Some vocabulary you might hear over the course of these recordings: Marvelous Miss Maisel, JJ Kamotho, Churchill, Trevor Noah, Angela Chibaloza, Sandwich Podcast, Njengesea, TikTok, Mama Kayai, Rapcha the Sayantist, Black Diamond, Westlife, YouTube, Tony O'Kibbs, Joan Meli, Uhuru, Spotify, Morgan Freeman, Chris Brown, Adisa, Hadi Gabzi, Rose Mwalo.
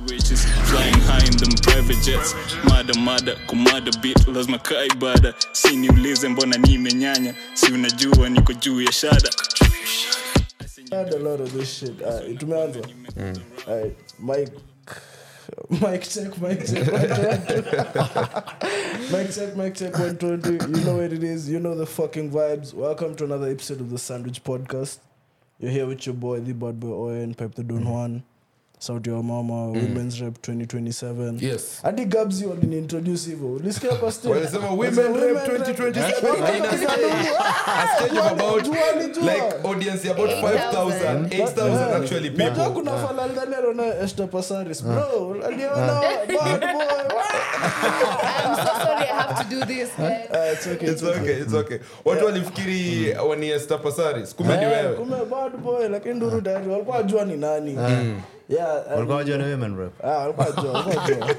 Witches flying high in them private jets. Mada kumada beat lazima kaa ibada. Si niulize mbona nimenyanya. Si unajua niko juu ya shada. I had a lot of this shit. Tumeanza. Alright, Mic check 120. You know what it is. You know the fucking vibes. Welcome to another episode of the Sandwich Podcast. You're here with your boy, the Bad Boy Owen Pep, the Don Juan. Sauti ya mama Women's Rep 2027. Yes. Hadi Gabzi waliniintroduce hivyo. Ulisikia hapa stage. Wanasema Women Rep 2027 haina stage. A stage of about like audience about 5,000, 8,000 actually people. Bado kuna fala ndani na Esther Pasaris. Bro, aliona Bad Boy. I'm so sorry I have to do this. It's okay. Watu walifikiri wani Esther Pasaris. Kumbe ni wewe. Kumbe Bad Boy lakini nduru dad walikuwa wajua ni nani. Yeah, walikuwa jana women rap. Walikuwa jana.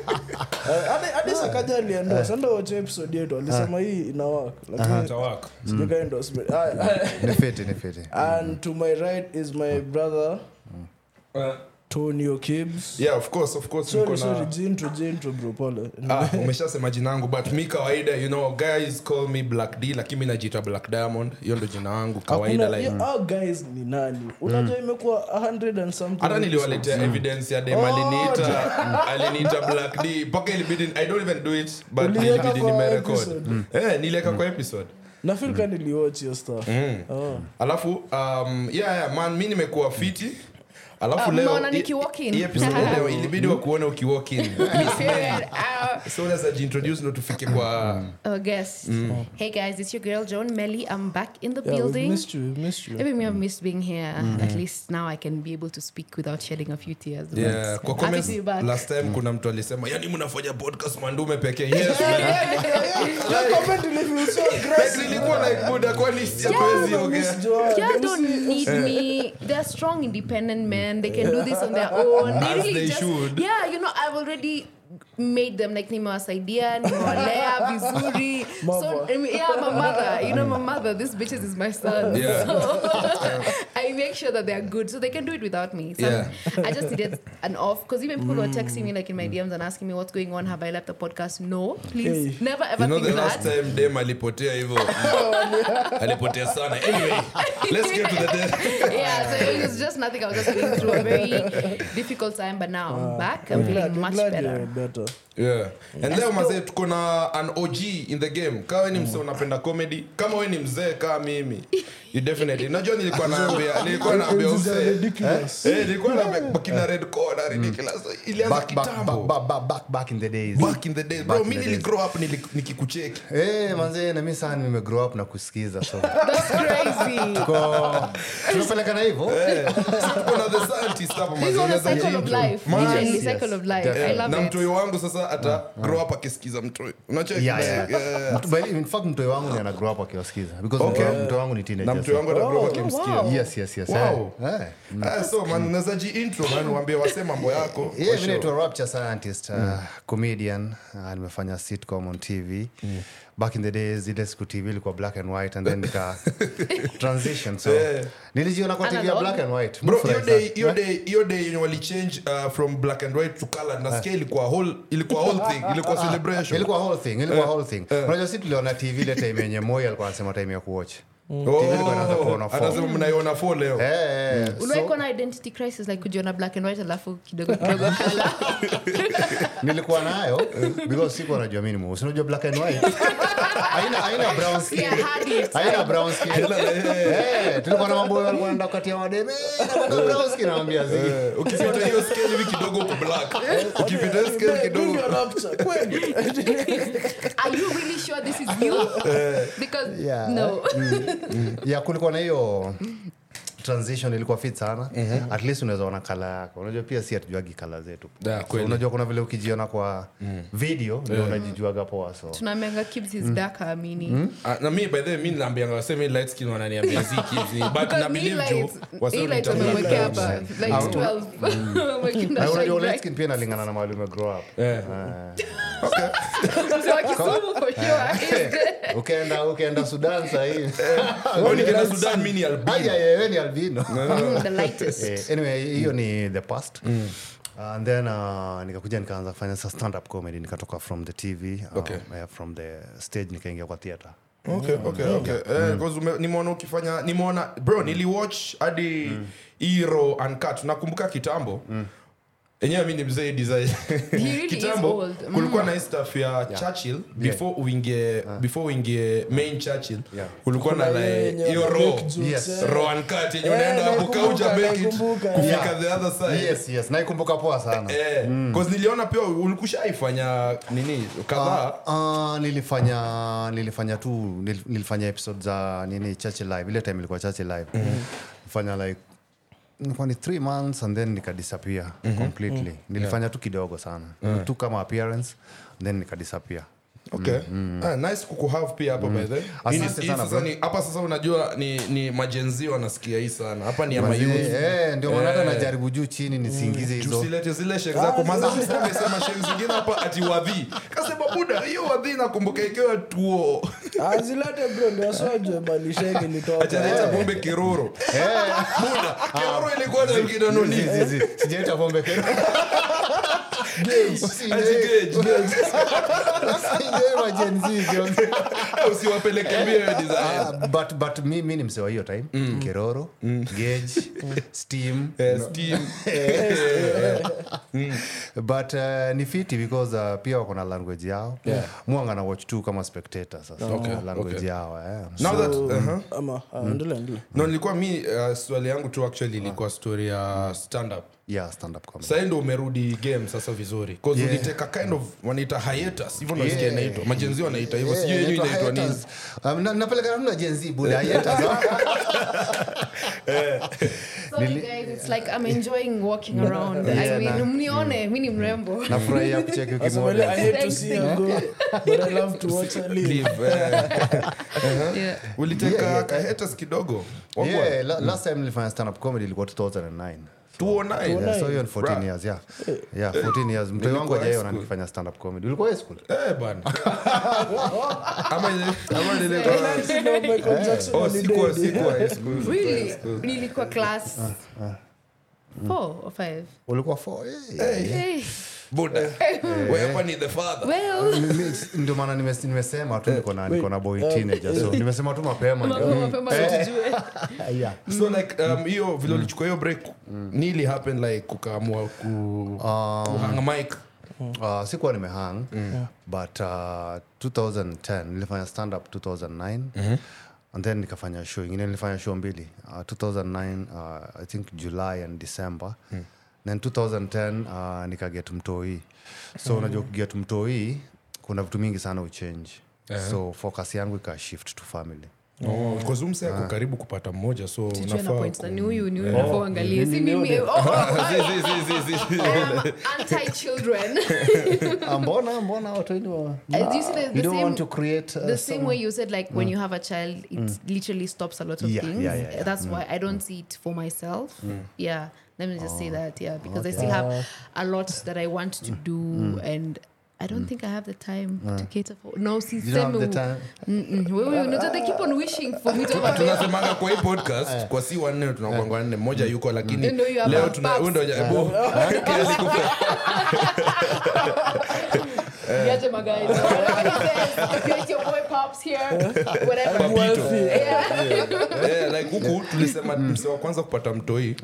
Adisa kaja aliendoa. Sasa ndio watch episode yetu. Alisema hii ina work. Lakini ita work. Sijaka endorsement. Ni fiti. And to my right is my brother Tony O'Kibbs. Yeah, of course niko na intro bro pole. Umeshasema jina langu but mimi kawaida you know guys call me Black D lakini mimi najiita Black Diamond. Hiyo ndio jina langu kawaida like. Guys ni nani? Unajua imekuwa 100 and something. Hata niliwaletea evidence ya dem aliniita Black D. Paka ilibidi I don't even do it but ilibidi nimerecord. Nileka kwa episode. Na feel kani niliwatch your stuff. Alafu man mimi nimekuwa fiti. Alafu leo leo ilibidi wakuona ukiwalk in. So let's introduce notufike kwa guest. Hey guys, it's your girl Joan Meli. I'm back in the building. Missed you. I've missed being here. At least now I can be able to speak without shedding a few tears. Yeah, kwa comments last time kuna mtu alisema yani mnafanya podcast mandume pekee. Yes. Kwa comment nilifeel so great. Nilikuwa like buda kwa list ya pezi ongea. You don't need me. They're strong independent men. They can do this on their own. They really should. Yeah, you know, I've already made them like nimewasaidia, nimewalea vizuri. So my mother, you know my mother, this bitch is my son. Yeah. So I make sure that they are good so they can do it without me. So I just needed an off cuz even people were texting me like in my DMs and asking me what's going on, have I left the podcast? No, please. Hey. Never ever think that. You know the last time dem alipotea hivyo. Alipotea sana. Anyway, let's get to the day. Yeah, so it was just nothing. I was just going through a very difficult time but now I'm back. I'm feeling much better. Yeah. And leo mzee tuko na an OG in the game. Kama ni msee unapenda comedy, kama wewe ni mzee kama mimi, you definitely. Unajua nilikuwa naambia mzee. Nilikuwa na kina red corner ridiculous. Ilianza kitambo. Back in the days. Bro, mimi niligrow up nikikucheki. Mzee na mimi sana nimegrow up na kusikiza so. That's crazy. Tunapelekana hivyo. Tuko na the scientist hapa mzee. It's a cycle of life. I love it. Mtoyo wangu sasa ata grow up akisikiza mtoyo. Unacheki? In fact mtoyo wangu ni ana grow up akisikiza because mtoyo wangu ni teenager. Na mtoyo wangu ata grow up akimsikia. Yes. Wow. So man nazaji intro man waambie wasema mambo yako. Yeah, mimi ni Rapcha the Sayantist, comedian. Nimefanya sitcom on TV. Back in the days ile siku TV ilikuwa black and white and then nika transition so nilijiona kwa TV ya black and white. Bro, your day you will change from black and white to color na scale ilikuwa whole thing. Unajua sisi tuliona TV ile time yenye Moi alikuwa anasema time ya kuwatch. Anasema mnaiona for leo. Unaiko na identity crisis like kujiona black and white alafu kidogo color. Nilikuwa nayo because siko najua mimi ni mweusi. Unajua black and white. Aina brown skin. Tulikuwa na mambo yalikuwa yanaenda kati ya mademe. Na brown skin naambia ziki. Ukipita hiyo scale hivi kidogo uko black. Ukipita scale kidogo. Kweli. Are you really sure this is you? Because no. Kulikuwa na hiyo transition ilikuwa fit sana. At least unaweza ona kala yako. Unajua pia si hatujuagi kala zetu. Unajua kuna vile ukijiona kwa video ndio unajijuaga poa so. Tunamenga Kibbs is dark amini. Na mimi by the way mimi naambianga waseme light skin wananiambia Kibbs but na believe you wasema tumewekea hapa like 12. Na unajua light skin pia inalingana na mahali ume grow up. Okay. Sio kisumu for sure. Ukaenda Sudan sasa hivi. Unaenda Sudan mini albino. Wewe ni albino. The lightest. Anyway, hiyo ni the past. And then nikakuja nikaanza kufanya stand up comedy, nikatoka from the TV from the stage nikaingia kwa theater. Because nimeona ukifanya, nimeona bro, niliwatch hadi Raw n Unkut. Nakumbuka kitambo enyewe mimi ni mzee design kitambo kulikuwa na stuff ya Churchill before uingie main Churchill kulikuwa na hiyo Raw n Unkut yenyewe unaenda hapo kauja make it kufika the other side. Yes, naikumbuka poa sana because niliona pia ulikushaifanya nini kadhaa. Nilifanya episodes za nini Churchill live. Ile time ilikuwa Churchill live nilifanya like for 3 months and then nikadisappear completely. Nilifanya tu kidogo sana tu kama appearance and then nikadisappear. Nice kukuhave pia hapa by the way. Hapa sasa unajua ni majenzi wanasikia hii sana. Hapa ni ya mayouth. Ndio maana hata najaribu juu chini nisingize hizo. Tusilete zile shake zako. Maza msema shake zingine hapa ati wadhi. Kasema buda hiyo wadhi nakumbuka ikiwa tuo. Azilete bro ndio soje bali shake nitoa. Ataleta pombe kiroro. Buda kiroro ilikuwa na kidono nini? Sijaita pombe kiroro. Gage. Sijui majenzi jonge. Usiwapeleke mbele design. But mimi ni msewa hiyo time. Kiroro, gage, steam. But ni fiti because pia wako na language yao. Mwanga na watch tu kama spectator sasa. Language yao Now that No, nilikuwa mimi swali yangu tu actually ilikuwa story ya stand up. Stand up comedy. Sasa ndio umerudi game sasa vizuri. Cause you take a kind of wanaita hiatus. Even though it's inaitwa majenzi wanaita hivyo sio yenyewe inaitwa nini. Napeleka na jenzi bure hiatus. Sorry guys, it's like I'm enjoying walking around. Mnione mimi ni mrembo. Nafurahia kucheka ukimwona. I hate to see you go but I love to watch you leave. Uliteka ka hiatus kidogo. Last time nilifanya stand up comedy ilikuwa 2009. 2009 so you in 14 Bra. Years yeah 14 years mtu wangu ajaye ananifanya stand up comedy. Ulikuwa high school bana ama nilikuwa sikuwa high school really nilikuwa class 4 or 5 ulikuwa 4 buda wewe pani the father ndio maana nimesema tu niko na boy teenager so nimesema tu mapema tujue so like hiyo vile ulichukua hiyo break nili happen like kukaamua kuhang mic sikuwa nimehang but 2010 nilifanya stand up 2009 and then nikafanya show ingine nilifanya show mbili 2009 I think July and December then 2010 nikaget mtoi so unajua kuget mtoi kuna vitu mingi sana uchange so focus yangu ika shift to family because umse yako karibu kupata mmoja so unafaa ni huyu ni wewe unafaa angalie si mimi anti children mbona watu wengi you don't want to create the same way you said like when you have a child it literally stops a lot of things that's why I don't see it for myself let me just say that because I still have a lot that I want to do and I don't think I have the time to cater for no system. Wewe unataka keep on wishing for me to have. Tunasemaga kwa hii podcast kwa si wanne tunakuangwa wanne mmoja yuko lakini leo tunaunda bo. Yaje magari. Get your boy pops here whatever you like huku tulisema msewa kwanza kupata mtoi.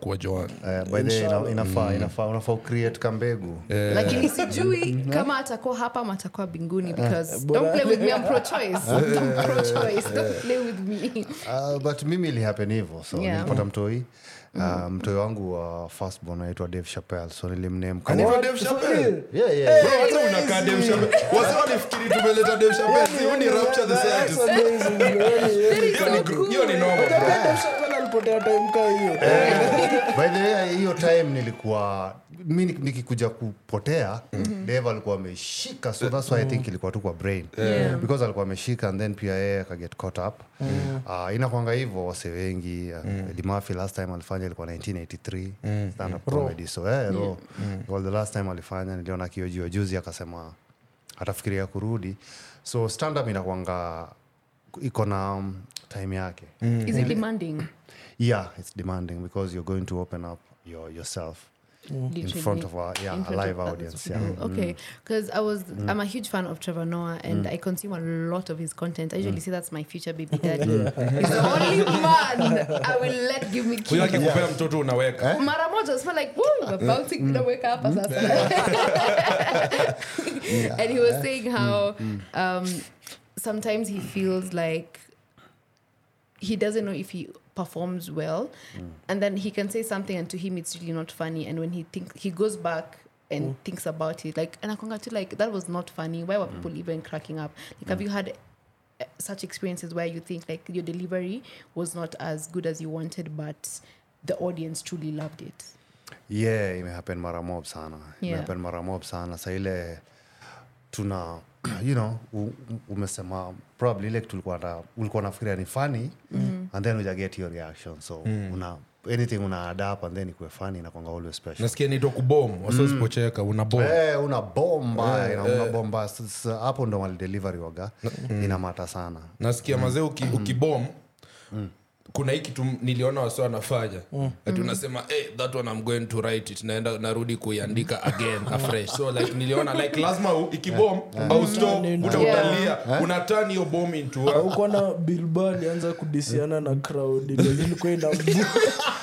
Kwa Joan by the inafaa create kambegu lakini sijui kama atakuwa hapa ama atakuwa binguni because don't play with me I'm pro choice don't play with me but mimi li happen hivyo so nilipata mtoi mtoi wangu first born anaitwa Dave Chappelle so nilimname kama Dave Chappelle bro hata unakaa Dave Chappelle wasio nifikiri tumeleta Dave Chappelle si ni Rapcha the Sayantist hiyo ni normal potea time ka hiyo by the way hiyo time nilikuwa mimi nikikuja kupotea Dave alikuwa ameshika so that's why I think ilikuwa tu kwa brain because alikuwa ameshika and then pia yeye aka get caught up inakwanga hivyo wase wengi Dimafi last time alifanya ilikuwa 1983 stand up comedy so well the last time alifanya niliona kiyo juzi akasema atafikiria kurudi so stand up inakwanga iko na time yake. Is it demanding? Yeah, it's demanding because you're going to open up yourself. in front of a live audience. Okay, because I'm a huge fan of Trevor Noah, and I consume a lot of his content. I usually say that's my future baby daddy. He's the only man I will let give me kids. We're like kupea mtoto unaweka. Mara moja it's like bouncing unaweka hapa sasa. And he was saying how sometimes he feels like he doesn't know if he performs well, and then he can say something and to him it's really not funny, and when he thinks, he goes back and thinks about it, like, and I congratulate, like, that was not funny, why were people even cracking up? Like, have you had such experiences where you think like your delivery was not as good as you wanted but the audience truly loved it? Yeah, imehappen mara mob sana. Imehappen mara mob sana. Sa ile tuna, you know, umesema probably like ulikuwa nafikiria ni funny, and then you get your reaction, so una adapt, and then ikuwe funny na kwanga always special. Nasikia ni dokubom waso sipocheka una bomb. Eh, una bomba, una bomba hapo ndo wali delivery waga ina mata sana. Nasikia mazee ukibom kuna hiki tu niliona wasio anafanya ati unasema that one I'm going to write it, naenda narudi kuiandika again afresh, so like niliona like lazima ikibom au stop utautalia una turn your bomb into uko na Billboard anza kudisiana na crowd ndio kwenda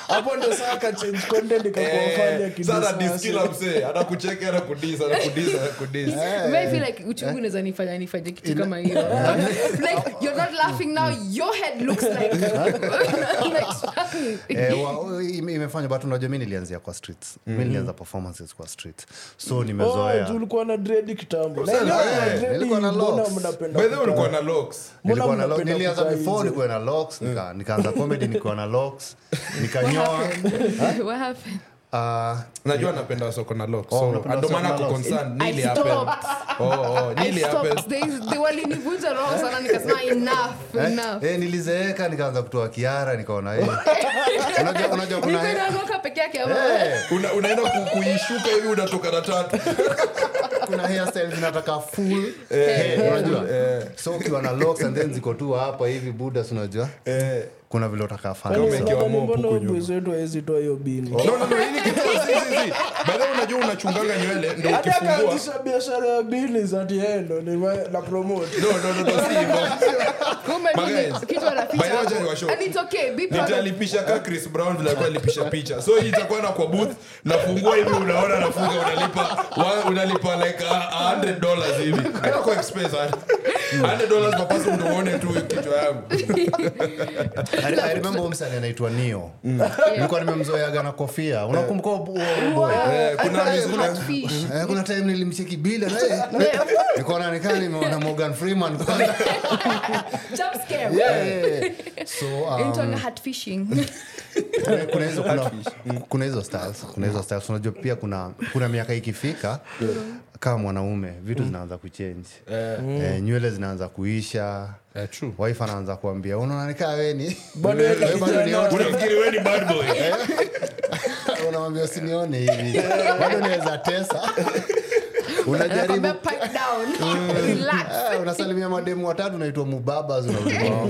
hapo ndo saka change content ikakufanya kidogo sana diskila mse anakucheka na kudisa. I feel like uchungu unaweza nifanye kitu kama hiyo, like you're not laughing now, your head looks like imefanya but unajua mimi nilianzia kwa streets. Mimi nilianza performances kwa streets. So nimezoea. Ulikuwa na dread kitambo. Nilikuwa na locks. Wewe ulikuwa na locks. Nilikuwa na locks. Nilianza before nilikuwa na locks, nikaanza comedy nilikuwa na locks, nikanyoa. What happened? Najua napenda soko na locks. So ndo maana ku concern nili hapa. Nili hapa. They walinivunja roho sana nikasema enough. Nilizeeka nikaanza kutoa kiara nikaona unajua kuna unaoka peke yake hapo. Unaenda kuishuka hivi unatoka na tatu. Kuna hairstyle zinataka full. Unajua. So ukiwa na locks and then ziko tu hapa hivi buda unajua. Kuna vile utakafanya umekiwa mpuku nyuma mwezetu aizitoa hiyo bini no hili kitu baada unajua unachunganga nywele ndio ukifungua hata kaanzisha biashara ya bini za tiendo ni na promote no si kitu anapicha and it's okay bipa nitalipisha ka Chris Brown vile alikuwa alipisha picha, so hii itakuwa na kwa booth nafungua hivi unaona nafunga unalipa like $100 hivi hapo kwa expense $100 kwa pasi ndio uone tu kichwa yangu. I remember msanii anaitwa Neo. Nilikuwa nimemzoeaga na kofia. Unakumbuka boy? Kuna time nilimcheki bila nilikuwa naonekana nimeona Morgan Freeman kwanza. Jump scare. Yeah. So into hat fishing. Kuna hizo styles. Unajua pia kuna miaka ikifika kama mwanaume vitu zinaanza kuchange. Nywele zinaanza kuisha. True. Wife anaanza kuambia unaonekana wewe ni unafikiri wewe ni bad boy. Unaambia usinione hivi. Bado niweza tesa. Unajaribu pipe down. Relax. Unasalimia mademu watatu unaitwa mubaba unaitwa.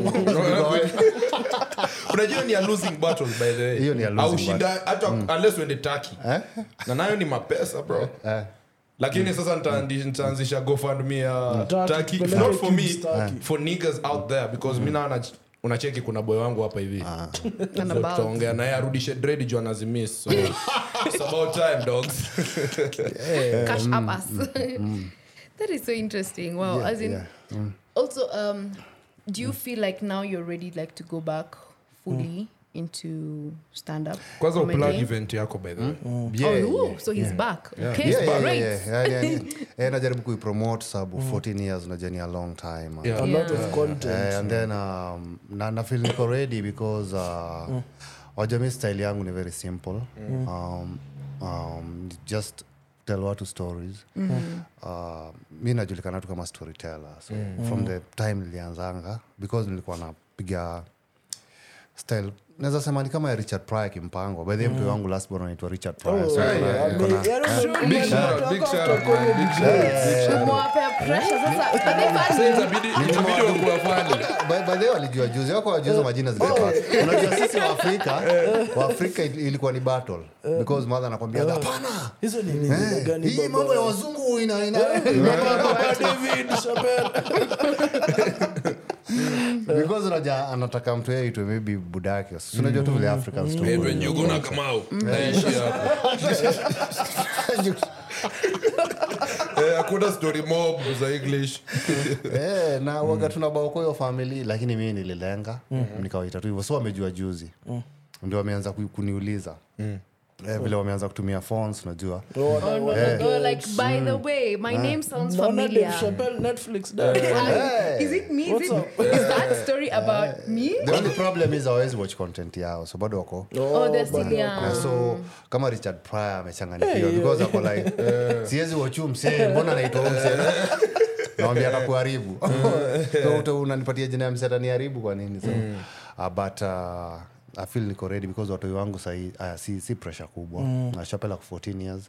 Unajua ni a losing battle by the way. Hiyo ni a losing battle. Au shida hata unless uende Turkey. Na nayo ni mapesa bro. Lakini sasa nitaanzisha GoFundMe Turkey, not for me, for niggas out there, because mimi na unacheki kuna boy wangu hapa hivi. Tutaongea naye arudishe dread juu anazimis. So it's about time dogs. Cash up us. That is so interesting. Wow, yeah, as in also do you feel like now you're ready like to go back fully into stand up? Kwanza upload event yako by the way. So he's back. Okay, great. Najaribu kuipromote sababu 14 years na journey a long time. A lot of content. And then na feel niko ready because wajami style yangu ni very simple. Just tell what two stories. Mimi najulikana tu kama storyteller. So from the time nilianzanga because nilikuwa napiga style naweza sema ni kama Richard Pryor kimpangwa. By the way, mtu wangu last born anaitwa Richard Pryor. So big shout. Mwape pressure sasa. Inabidi kuwafanya. By the way, alijua juzi wako wajuzo majina zilikuwa. Unajua sisi wa Afrika, ilikuwa ni battle because mother anakuambia hapana. Hizo ni nini gani? Hii mambo ya wazungu ina David Chappelle. Because Raja anataka mtu yetu maybe budaki. Unajua tu vile African story. When you gonna come out. Eh, akuda story mob za English. Eh, na waga tunabao kwa hiyo family lakini mimi nililenga nikawaita tu hivyo. So wamejua juzi. Ndio wameanza kuniuliza. Vile wameanza kutumia phones unajua. Like by the way, my name sounds familiar. Netflix. Is it me? Is that story about me? The only problem is I always watch content yao. So bado wako. Oh, that's yeah. So kama Richard Pryor amechanganyikiwa because ako like siwezi watch mse mbona anaitwa mse. Naambia atakuharibu. So unanipatia jina ya mse ataniharibu kwa nini? So but I feel niko ready because watu wangu sahi si pressure kubwa. Na Chappelle kwa 14 years,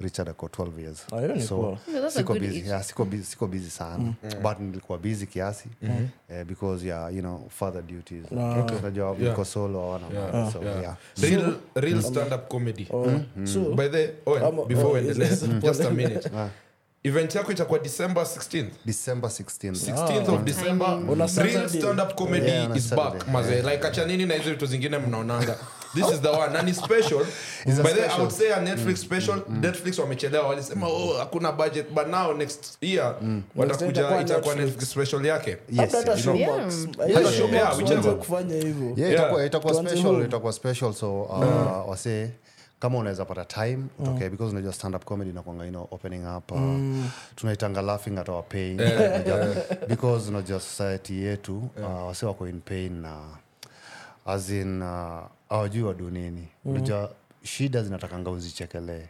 Richard kwa 12 years. So siko busy sana. But nilikuwa busy kiasi because yeah, you know, father duties. Kuna job niko solo wana. So yeah. Real stand up comedy. So by the before and less just a minute. Event yako itakuwa December 16th. Real stand up comedy is back maze like acha nini na hizo vitu zingine mnaonanga. This is the one nani special is by the I would say a Netflix special. Netflix wamechelewa walisema hakuna budget but now next year watakuja itakuwa Netflix special yake. Yes, hata show wacheza kufanya hivyo itakuwa special so wase kama unaweza pata time okay because unajua stand up comedy na kuanga ino opening up tunaitanga laughing at our pain because not just society yetu wase wako in pain na as in awajua dunini unajua shida zinatakanga uzichekelee.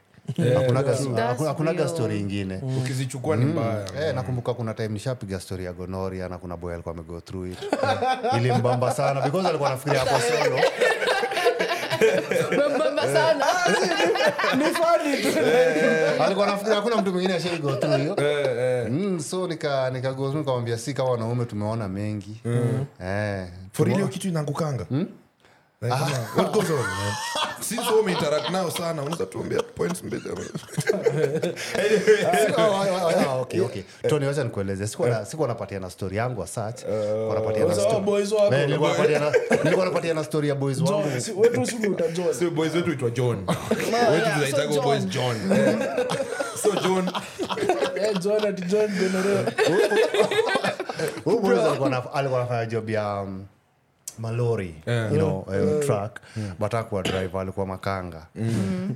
Hakuna story nyingine ukizichukua ni mbaya. Nakumbuka kuna time nishapiga story ya gonorrhea na kuna boy alikuwa ame go through it ilimbamba sana because alikuwa anafikiria hapo solo. Mbamba sana. Ni funny tu. Alikuwa anafikiria hakuna mtu mwingine ashaigo tu hiyo. So nikagozo nikamwambia si kama wanaume tumeona mengi. For real kitu inaangukanga. Like what goes on? Since home interact now sana unaweza tuambia points mbili. Okay. Tony wacha nikueleze. Sikuwa napatia na story yangu asach. Wanapatiana story. Boys wako. Nilikuwa napatia na story ya boys wangu. Wewe usiku utajua. Sio boys wetu itwa John. Wewe tunaitaga boys John. So John. John Benore. Wewe boys alikuwa anafanya job ya malori you know truck but akwa driver alikuwa makanga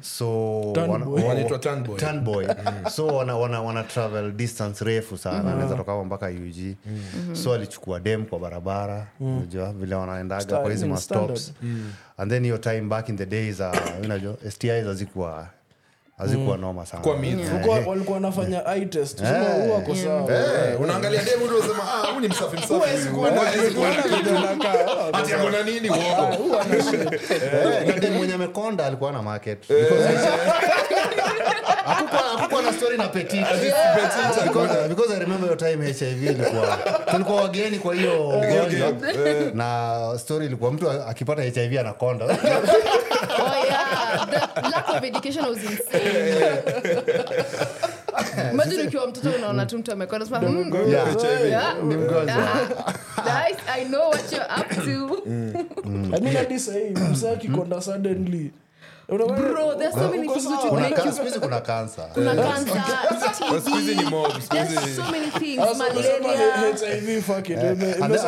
so wanaitwa tan boy so wana travel distance refu sana anaweza kutoka mpaka UG so alichukua dem kwa barabara unajua vile wanaendaga kwa hizo stops and then your time back in the days unajua STIs hazikuwa noma sana kwa mimi walikuwa wanafanya eye test sema huwa kwa sawa unaangalia demo ndio unasema huyu ni msafi hata kuna nini wako na demo mwenye amekonda alikuwa na market hakukuwa na story na petite because I remember your time HIV ilikuwa tulikuwa wageni kwa hiyo na story ilikuwa mtu akipata HIV anakonda. The lack of education was insane. Imagine ukiwa mtoto unaona tu mtu amekonda sema ni mgonjwa. Guys, I know what you're up to. I mean I say msaki konda suddenly. Bro, there's so many things that you make you squeeze kuna cancer. Squeeze ni mob, squeeze. So many things, malaria. HIV fuck it. Like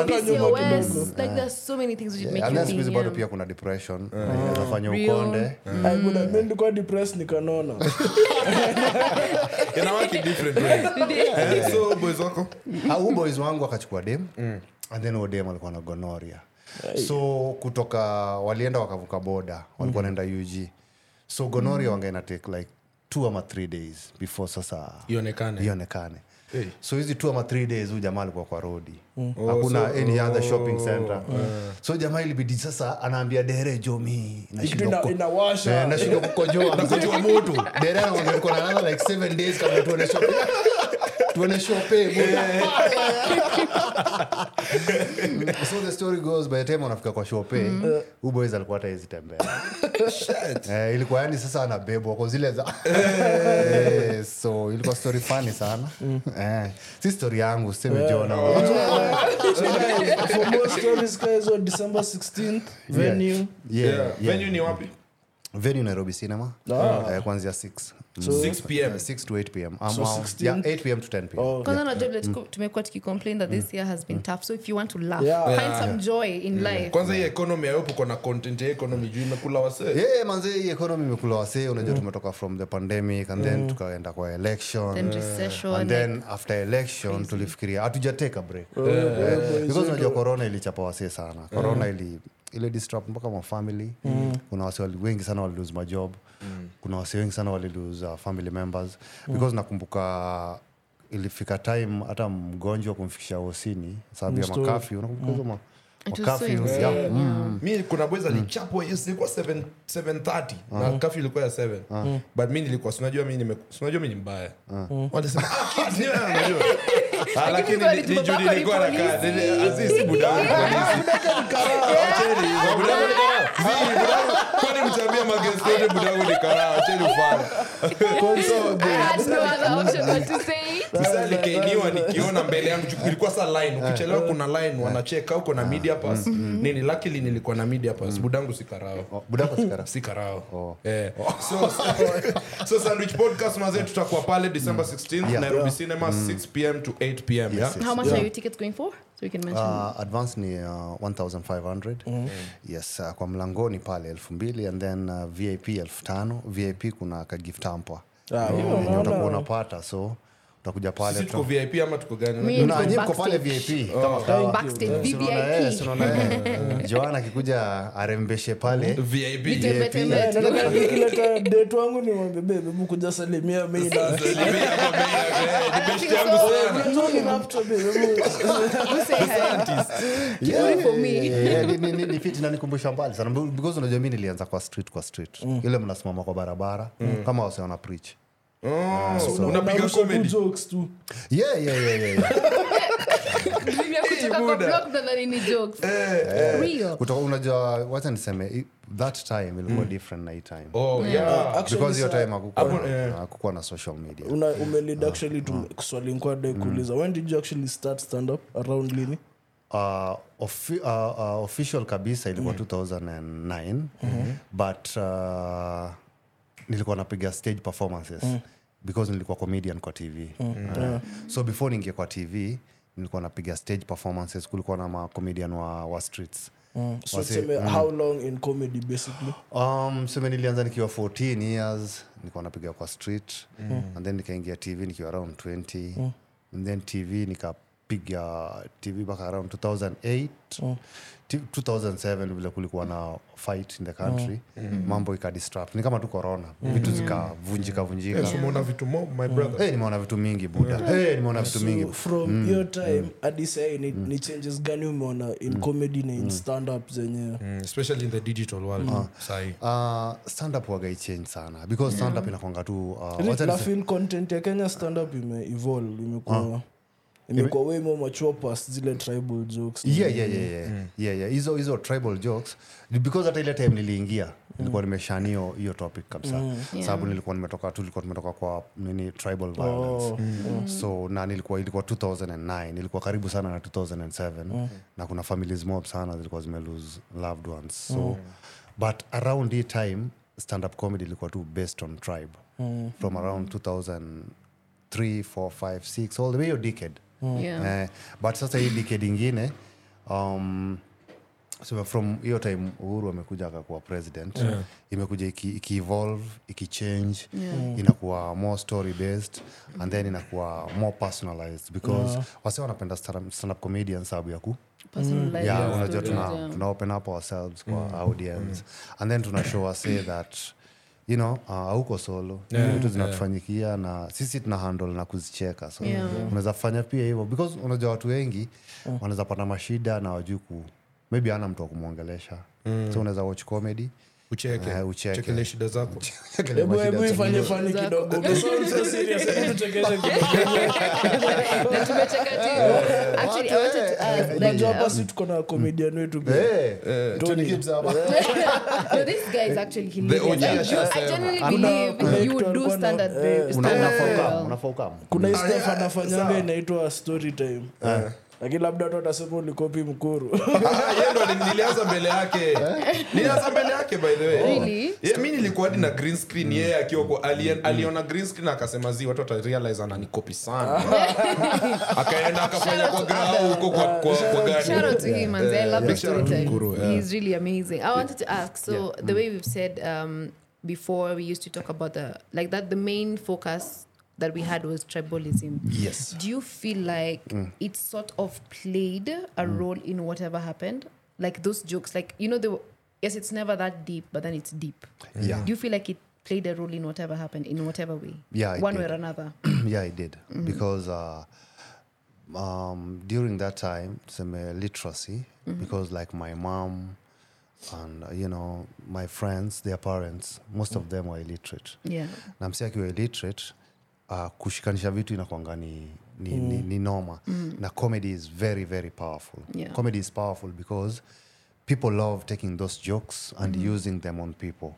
there's so many things that you make you. And squeeze bado pia kuna depression. Unafanya ukonde. I would have been kwa depressed nikanaona. Yana waki different way. So boys wako. Au boys wangu akachukua dem. And then odem alikuwa na gonorrhea. So kutoka walienda wakavuka border walikuwa naenda UG so gonorrhea wangaina take like 2 or 3 days before sasa ionekane Hey. So hizi 2 ama 3 days huyu jamaa alikuwa kwa road. Hakuna any other shopping center. So jamaa ilibidi sasa anaambia dere jomi na shida inawasha. Na shida kukojoa kukojoa moto. Dere alikuwa analala like 7 days kabla tuone shopping. Tuone shopping. So the story goes by the time unafika kwa shopping, huyu boys alikuwa hata hizi tembea. Shit. Ilikuwa yani sasa anabebwa kwa zile za. So ilikuwa story funny sana. Si story yangu sema Jona. For more stories guys on December 16th venue. Venue ni wapi? Venue Nairobi Cinema kuanzia 6. So 6 p.m. 6 to 8 p.m. So 8 p.m. to 10 p.m. Kwanza na tablet tumekuwa tukicomplain that this year has been tough. So if you want to laugh, find some joy in life. Kwanza hii economy hapo kuna content ya economy juu imekula wasee. Yeah, manze hii economy imekula wasee. Unajua tumetoka from the pandemic and then tukaenda kwa election. Then recession. And then after election tulifikiria hatujateka break. Because unajua corona ilichapa wasee sana. Corona ile disrupt mpaka my family. Kuna watu wengi sana wali lose my job. Kuna watu wengi sana wali lose family members because nakumbuka ilifika time hata mgonjwa kumfikisha hosini sababu ya makafi. Unakumbuka kama makafi mimi kuna boys alichapo ilikuwa 7:30 na makafi ilikuwa ya 7 but mimi nilikuwa unajua mimi ni mbaya wanasema kids unajua lakini ndio nilikuwa na kazi azizi budani kwani mtambia magazeti budani ni kara acheni ufanye konso basi nikainiwa nikiona mbele yangu ilikuwa saa line ukichelewa kuna line wanacheck au kuna media pass nini luckily nilikuwa na media pass budangu sikarao budako sikarao so Sandwich Podcast maze tutakuwa pale December 16th Nairobi Cinema 6 p.m. to 8 p.m. Yes. How much are your tickets going for? So we can mention advance ni 1,500. Yes, kwa mlangoni pale 2,000 and then VIP 5,000. VIP kuna ka gift hampwa. Utakuwa unapata so utakuja pale tuko VIP ama tuko gani? Na nyinyi mko pale VIP kama kama backstage VIP. Joana akikuja arembeshe pale VIP. Nataka nikileta date wangu ni mwambie bebe mkuja salimia mimi na salimia kwa mimi. Best yangu sana. Tony after bebe. You're for me. Ni fit na nikumbusha mbali sana because unajua mimi nilianza kwa street. Ile mnasimama kwa barabara kama wase wana preach. So unapiga comedy jokes tu. Yeah. Mimi kutoka kwa blog na nini jokes. Real. Kutoka unajua wacha niseme that time ilikuwa different night time. Actually, because your time hakukuwa na social media. Umelid actually to swali kwa dai kuuliza. When did you actually start stand up around lini? Official kabisa ilikuwa 2009 but nilikuwa napiga stage performances because nilikuwa comedian kwa TV. So before ninge kwa TV nilikuwa napiga stage performances kulikuwa na ma comedian wa streets. So how long in comedy basically? So mimi nilianza nikiwa 14 years nilikuwa napiga kwa street and then nikaingia TV nikiwa around 20 and then TV nikapiga TV back around 2008. 2007 vile kulikuwa na fight in the country mambo ikadistract ni kama tu corona vitu zikavunjika nimeona vitu my brother nimeona vitu mingi buda nimeona vitu mingi from your time at this ni changes gani umeona in comedy na in stand up zenyewe especially in the digital world sai stand up wagai change sana because stand up inakwanga tu laughing content ya Kenya stand up ime-evolve imekuwa way more mature past zile tribal jokes. Hizo tribal jokes because at ile time niliingia nilikuwa nimeshanio hiyo topic kabisa sababu nilikuwa nimetoka kwa nini tribal violence. So na ilikuwa 2009 nilikuwa karibu sana na 2007 na kuna families mob sana zilikuwa zime lose loved ones so but around that time stand up comedy ilikuwa tu based on tribe from around 2003 4 5 6 all the way a decade. But sasa hii decade nyingine so from hiyo time Uhuru amekuja akakuwa president imekuja iki-evolve iki-change inakuwa more story based and then inakuwa more personalized because wase wanapenda stand-up comedian sababu ya ku personalize unajua tuna open up ourselves kwa audience and then tuna show us say that you know, huko solo vitu zinatufanyikia na sisi tuna handle na kuzicheka, so unaweza fanya pia hivyo because unajua watu wengi wanaweza pata mashida na wajui ku maybe hana mtu wa kumuongelesha, so unaweza watch comedy ucheke ile shida zako. Hebu ifanye funny kidogo. Msoni so serious kitu chekesha kidogo. Na tumecheka tena. Actually I wanted to ask that job basi tuko na comedian wetu. Tony O'Kibbs hapa. No, this guy is actually hilarious. I genuinely believe you do standard babe. Unafauka. Kuna stuff anafanya inaitwa story time. Lakini labda watu watasema ni copy mkuru. Yeye ndo nilianza mbele yake. Nilianza mbele yake by the way. Really? Yeah, mimi nilikuwa na green screen yeye akiwa kwa alien, aliona green screen akasema zii watu watarealize anani copy sana. Akaenda akafanya kwa grau huko kwa gani. Shout out to him and I love him. He's really amazing. I wanted to ask, so the way we've said before, we used to talk about the like that the main focus that we had was tribalism. Yes. Do you feel like it sort of played a role in whatever happened? Like those jokes, like, you know, yes, it's never that deep, but then it's deep. Yeah. Do you feel like it played a role in whatever happened, in whatever way? Yeah, One way or another? Yeah, it did. Mm-hmm. Because during that time, some literacy, because like my mom and, you know, my friends, their parents, most of them were illiterate. Yeah. Na msia kiwa illiterate, kushikanisha vitu inakuanga ni norma na comedy is very very powerful. Comedy is powerful because people love taking those jokes and using them on people.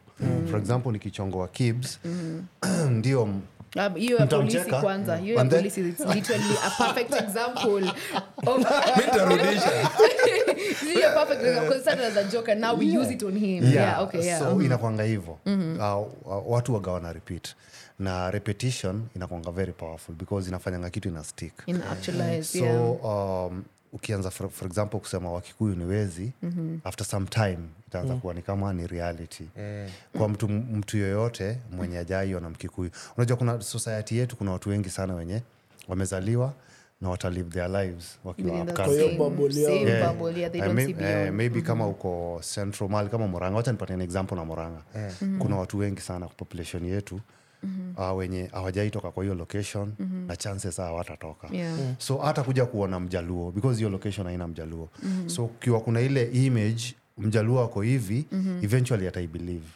For example nikichongo wa Kibbs ndio hiyo ya polisi kwanza, hiyo ya polisi is literally a perfect example of interrogation. Hiyo ya perfect example because that was a joke and now we use it on him. So inakuanga hivyo watu wagawana repeat na repetition inakuwa very powerful because inafanyanga kitu ina stick in actualize. Ukianza for example kusema Wakikuyu ni wezi, after some time itaanza kuwa ni kama ni reality kwa mtu yoyote mwenye ajaiyo na Mkikuyu. Unajua kuna society yetu kuna watu wengi sana wenye wamezaliwa na wata live their lives wakiwa upcountry. They don't see beyond. Maybe kama uko central mali kama Murang'a, wacha nipate an example na Murang'a. Kuna watu wengi sana kwa population yetu wenye hawajaitoka kwa hiyo location na chances hawatatoka. So hata kuja kuona Mjaluo because hiyo location haina Mjaluo. So kiwa kuna ile image Mjaluo wako hivi, eventually atai believe.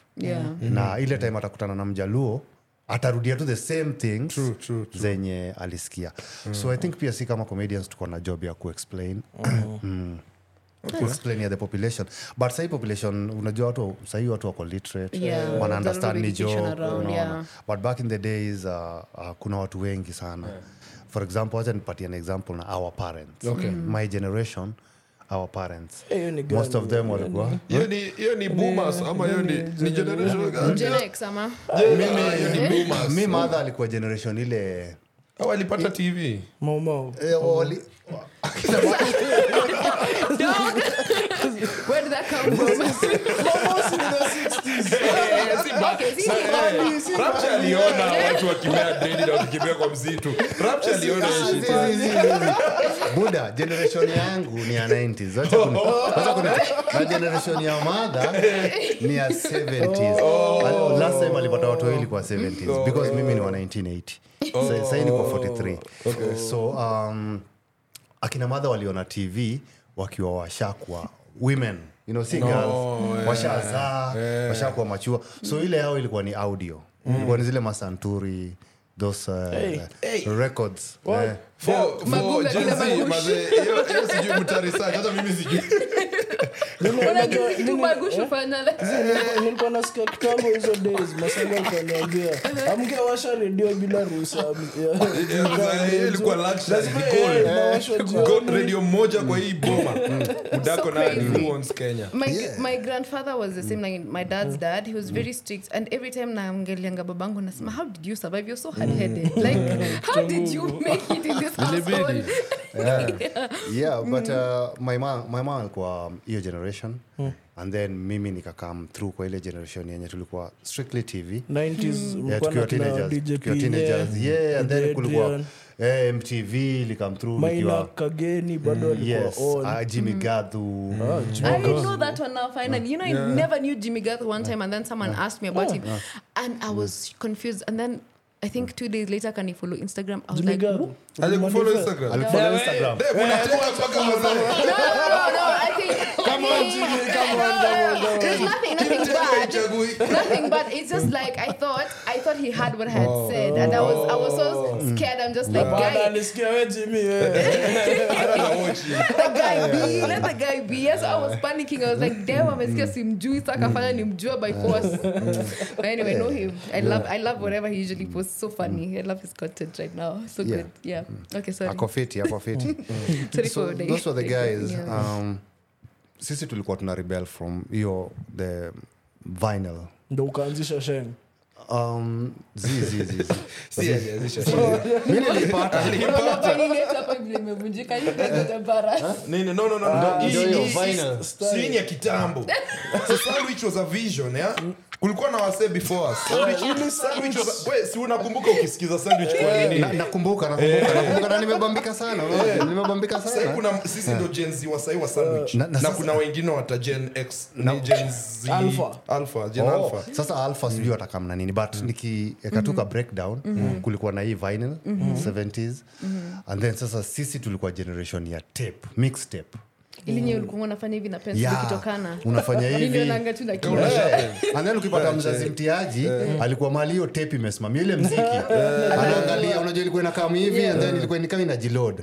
Na ile time atakutana na Mjaluo atarudia to the same things zenye alisikia. So I think pia si kama comedians tuko na job ya ku explain explain the population, but say population unajua watu sahi watu wako literate wana understand ni joke, but back in the days kuna watu wengi sana. For example wacha nipatie an example na our parents. My generation, our parents, most of them walikuwa yoni boomers ama yoni generation Gen X ama mimi ni boomers. Mimi mother alikuwa generation ile walipata TV mama Where did that come from? Almost in the 60s. Rapcha aliona watu wakimea dread na wakimea kwa mzito. Rapcha aliona shit. Buda, generation yangu ni ya 90s. Wacha kuna generation ya mother ni ya 70s. Last time alipata watu wawili kwa 70s because mimi ni wa 1980. Sasa niko 43. So akina mother waliona TV wakiwa washakuwa women, you know, see girls washazaa washakuwa machua. So ile yao ilikuwa ni audio, ilikuwa ni zile masanturi those records for jinsi mazee hiyo sijui mtaresearch hata mimi sijui. Nilikuwa nasikia kitambo hizo days masango kaniambia amgewasha radio bila ruhusa. Ilikuwa luxury gold radio moja kwa hii boma udako na nuance Kenya. My grandfather was the same like my dad's dad. He was very strict and every time naangalianga babangu nasema how did you survive, you're so hard-headed, like how did you make it in this household? Yeah, but my mom alikuwa hiyo generation and then mimi nikakam through kwa ile generation yenye tulikuwa strictly TV 90s kwa teenagers yeah, and then kulikuwa MTV likam through nikiwa kageni bado alikuwa on Jimmy Gathu. I didn't know that one now finally. You know, I never knew Jimmy Gathu one time and then someone asked me about him and I was confused and then I think 2 days later can you follow Instagram? I was like, who? I'll follow Instagram. No. I think come on. There's nothing bad. Nothing bad. It's just like I thought he had what I had said and I was so scared. I'm just like, guy. I'm scared Jimmy. I don't know what you. Let the guy be. Yes, I was panicking. I was like, damn, I'm scared simjui sakafanya nimjua by force. But anyway, know him. I love whatever he usually posts. So funny. I love his content right now. So yeah. Good. Yeah. Okay, sorry. Akofiti. Sorry for the. Those were the guys. Yeah. Sisi tulikuwa tuna rebel from hiyo the vinyl. Ndio ukaanzisha shen. Mimi nilipata hapa nimevunjika hiyo tabara. No. Hiyo vinyl. Swing ya kitambo. So which was a vision, yeah? Kulikuwa na wase before us. Sandwich was wait, si unakumbuka ukisikiza Sandwich kwa nini? Nakumbuka na nimebambika sana. Sasa kuna sisi ndio Gen Z wasai wa Sandwich na kuna wengine wa Gen X na Gen Z Alpha, Gen Alpha. Sasa Alpha sijui atakam na nini but nikikatuka breakdown kulikuwa na hii vinyl 70s and then sasa sisi tulikuwa generation ya tape, mixtape. Ili nyewe ulikuwa unafanya hivi na pencil ukitokana unafanya hivi ndio nanga tu na kitu and then ukipata mzazi mtiaji alikuwa mali hiyo tape imesimamia ile muziki anaangalia unajua ilikuwa inakaa hivi and then ilikuwa inakaa inajiload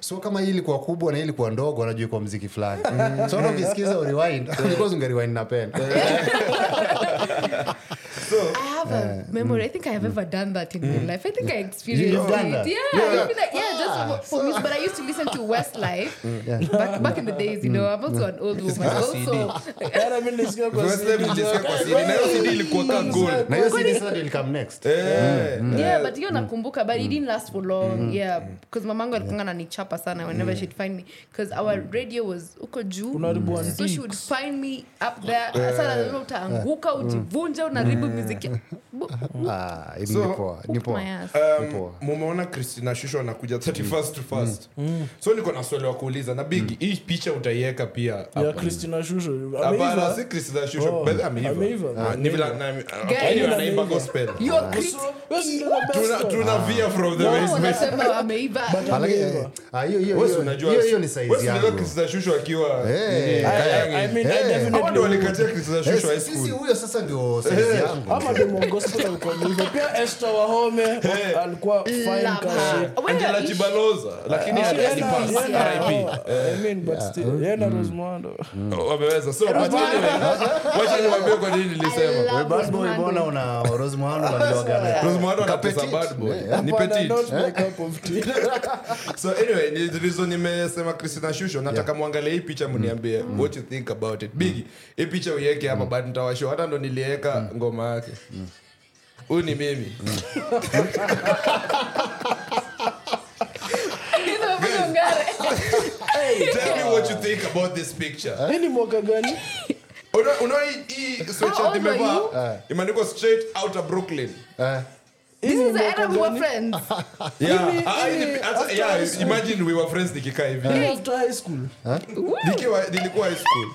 so kama hii ilikuwa kubwa na hii ilikuwa ndogo anajua kwa muziki fulani so ndio ukisikiza rewind because ungerewind na pen so I have a memory. I think I have ever done that in my life. I think I experienced it. Yeah. Just for me. But I used to listen to Westlife back in the days, you know. I'm also an old woman. Westlife na CD ilikuwa gold. Na hiyo CD sasa ndio ilikuwa next. Yeah, but hiyo nakumbuka but it didn't last for long. Yeah, because mamangu alikuwa ananichapa sana whenever she'd find me because our radio was uko juu. So she would find me up there. Sasa ndio utaanguka utivunje unaribu muziki. Nipo. Mumeona Christina Shusho anakuja 31st to first. So niko na swali la kuuliza na Big hii picha utaiweka pia hapa. Ya Christina Shusho. Hapana si Christina Shusho bali ameiva. Ni vile anaimba gospel. Yo Christina tuna via from the basement. Unasema ameiva. Hiyo. Hiyo ni size yangu. Wewe Christina Shusho akiwa I definitely walikatia Christina Shusho high school. Sisi huyo sasa ndio size yangu. Gospel alikuwa mlivyo pia Esther wa home alikuwa fine kashi Angela Chibaloza lakini alipasi RIP but still Yena Rose Mwalo wameweza so wacha niwaambie kwa nini nilisema we bad boy mbona una Rose Mwalo unaliogana Rose Mwalo anapesa bad boy ni petit so anyway ni the reason nimesema Christina Shusho nataka muangalie hii picha mniambie what you think about it Biggie hii picha uiweke hapa bado nitawashow hata ndo niliweka ngoma yake huyu ni mimi Tell me what you think about this picture. Nini mwaka gani? Unai sweatshirt nimevaa. Imeandikwa straight out of Brooklyn. This is the era we were friends. Yeah, imagine we were friends nikikaa hivi. After high school. Nilikuwa high school.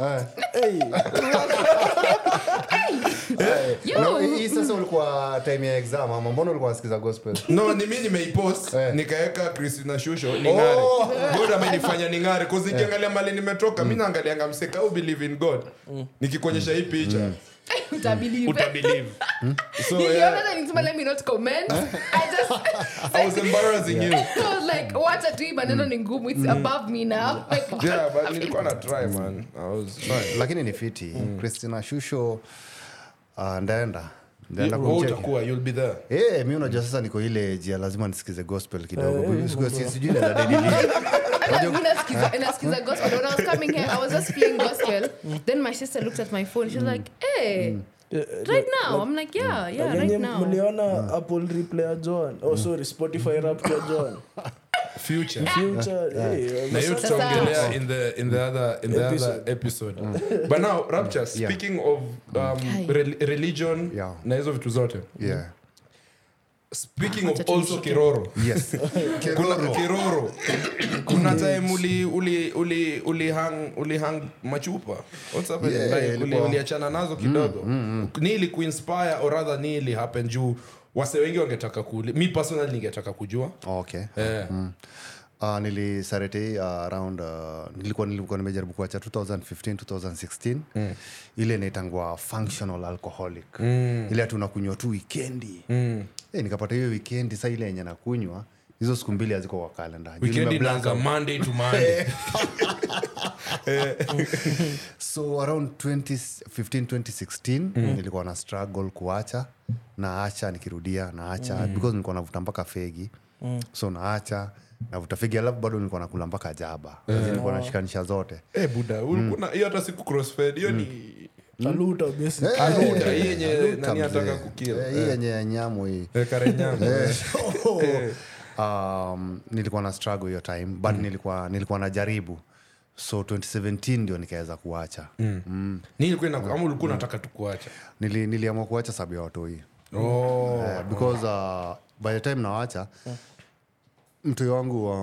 No, sasa ulikuwa time ya exam ama mbona ulikuwa unasikiza gospel? No, ni mimi nimeipost nikaweka Christina Shusho ningare. God amenifanya ningare cuz nikiangalia mali nimetoka mimi naangalia ngamseka au believe in God. Nikikuonyesha hii picha. Utabelieve. So yeah. Let me not comment. I was embarrassing you. So like what a dream and then on Google it's above me now. Like, yeah, but nilikuwa na try man. I was fine. Lakini ni fiti. Christina Shusho ndaenda kumcheki. You'll be there. Eh, mimi unajua sasa niko ile je lazima nisikize gospel kidogo. Sijui na daddy nasikiza gospel. When I was coming here, I was just playing gospel. Then my sister looked at my phone. She was like, "Hey, right now." I'm like, "Yeah, right now." Mliona Apple replay Joan. Oh, sorry, Spotify Rapcha Joan. future na hiyo tutaongelea in the other episode. But now Rapcha, speaking of religion na hizo vitu zote, yeah, speaking of also Kiroro, yes, Kiroro kuna time uli hang machupa, what's up, uliachana nazo kidogo, nili kuinspire or rather nili happen juu wase wengi wangetaka kule, mi personally ningetaka kujua. Okay. Yeah. Nilisarete around nilikuwa nimejaribu kuacha 2015 2016. Ile inaitangwa functional alcoholic. Ile tunakunywa tu weekendi. Nikapata hiyo weekendi sasa ile yenye nakunywa. Hizo siku mbili haziko kwa kalenda. Weekendi blanka Monday to Monday. So around 2015 2016 nilikuwa na struggle kuacha. Naacha nikirudia naacha because nilikuwa navuta mpaka fegi. So naacha navuta fegi alafu bado nilikuwa nakula mpaka jaba. Nilikuwa nashikanisha zote. Buda, kuna hiyo hata siku crossfed. Hiyo ni aluta basi. Aluta yenye nani anataka kukila. Yenye nyamu hii. Kare nyamu. Nilikuwa na struggle hiyo time but nilikuwa najaribu. So 2017 ndio nikaweza kuacha. Nilikuwa nataka tu kuacha. Niliamua kuacha sababu ya watoi. Because by the time naacha mtu wangu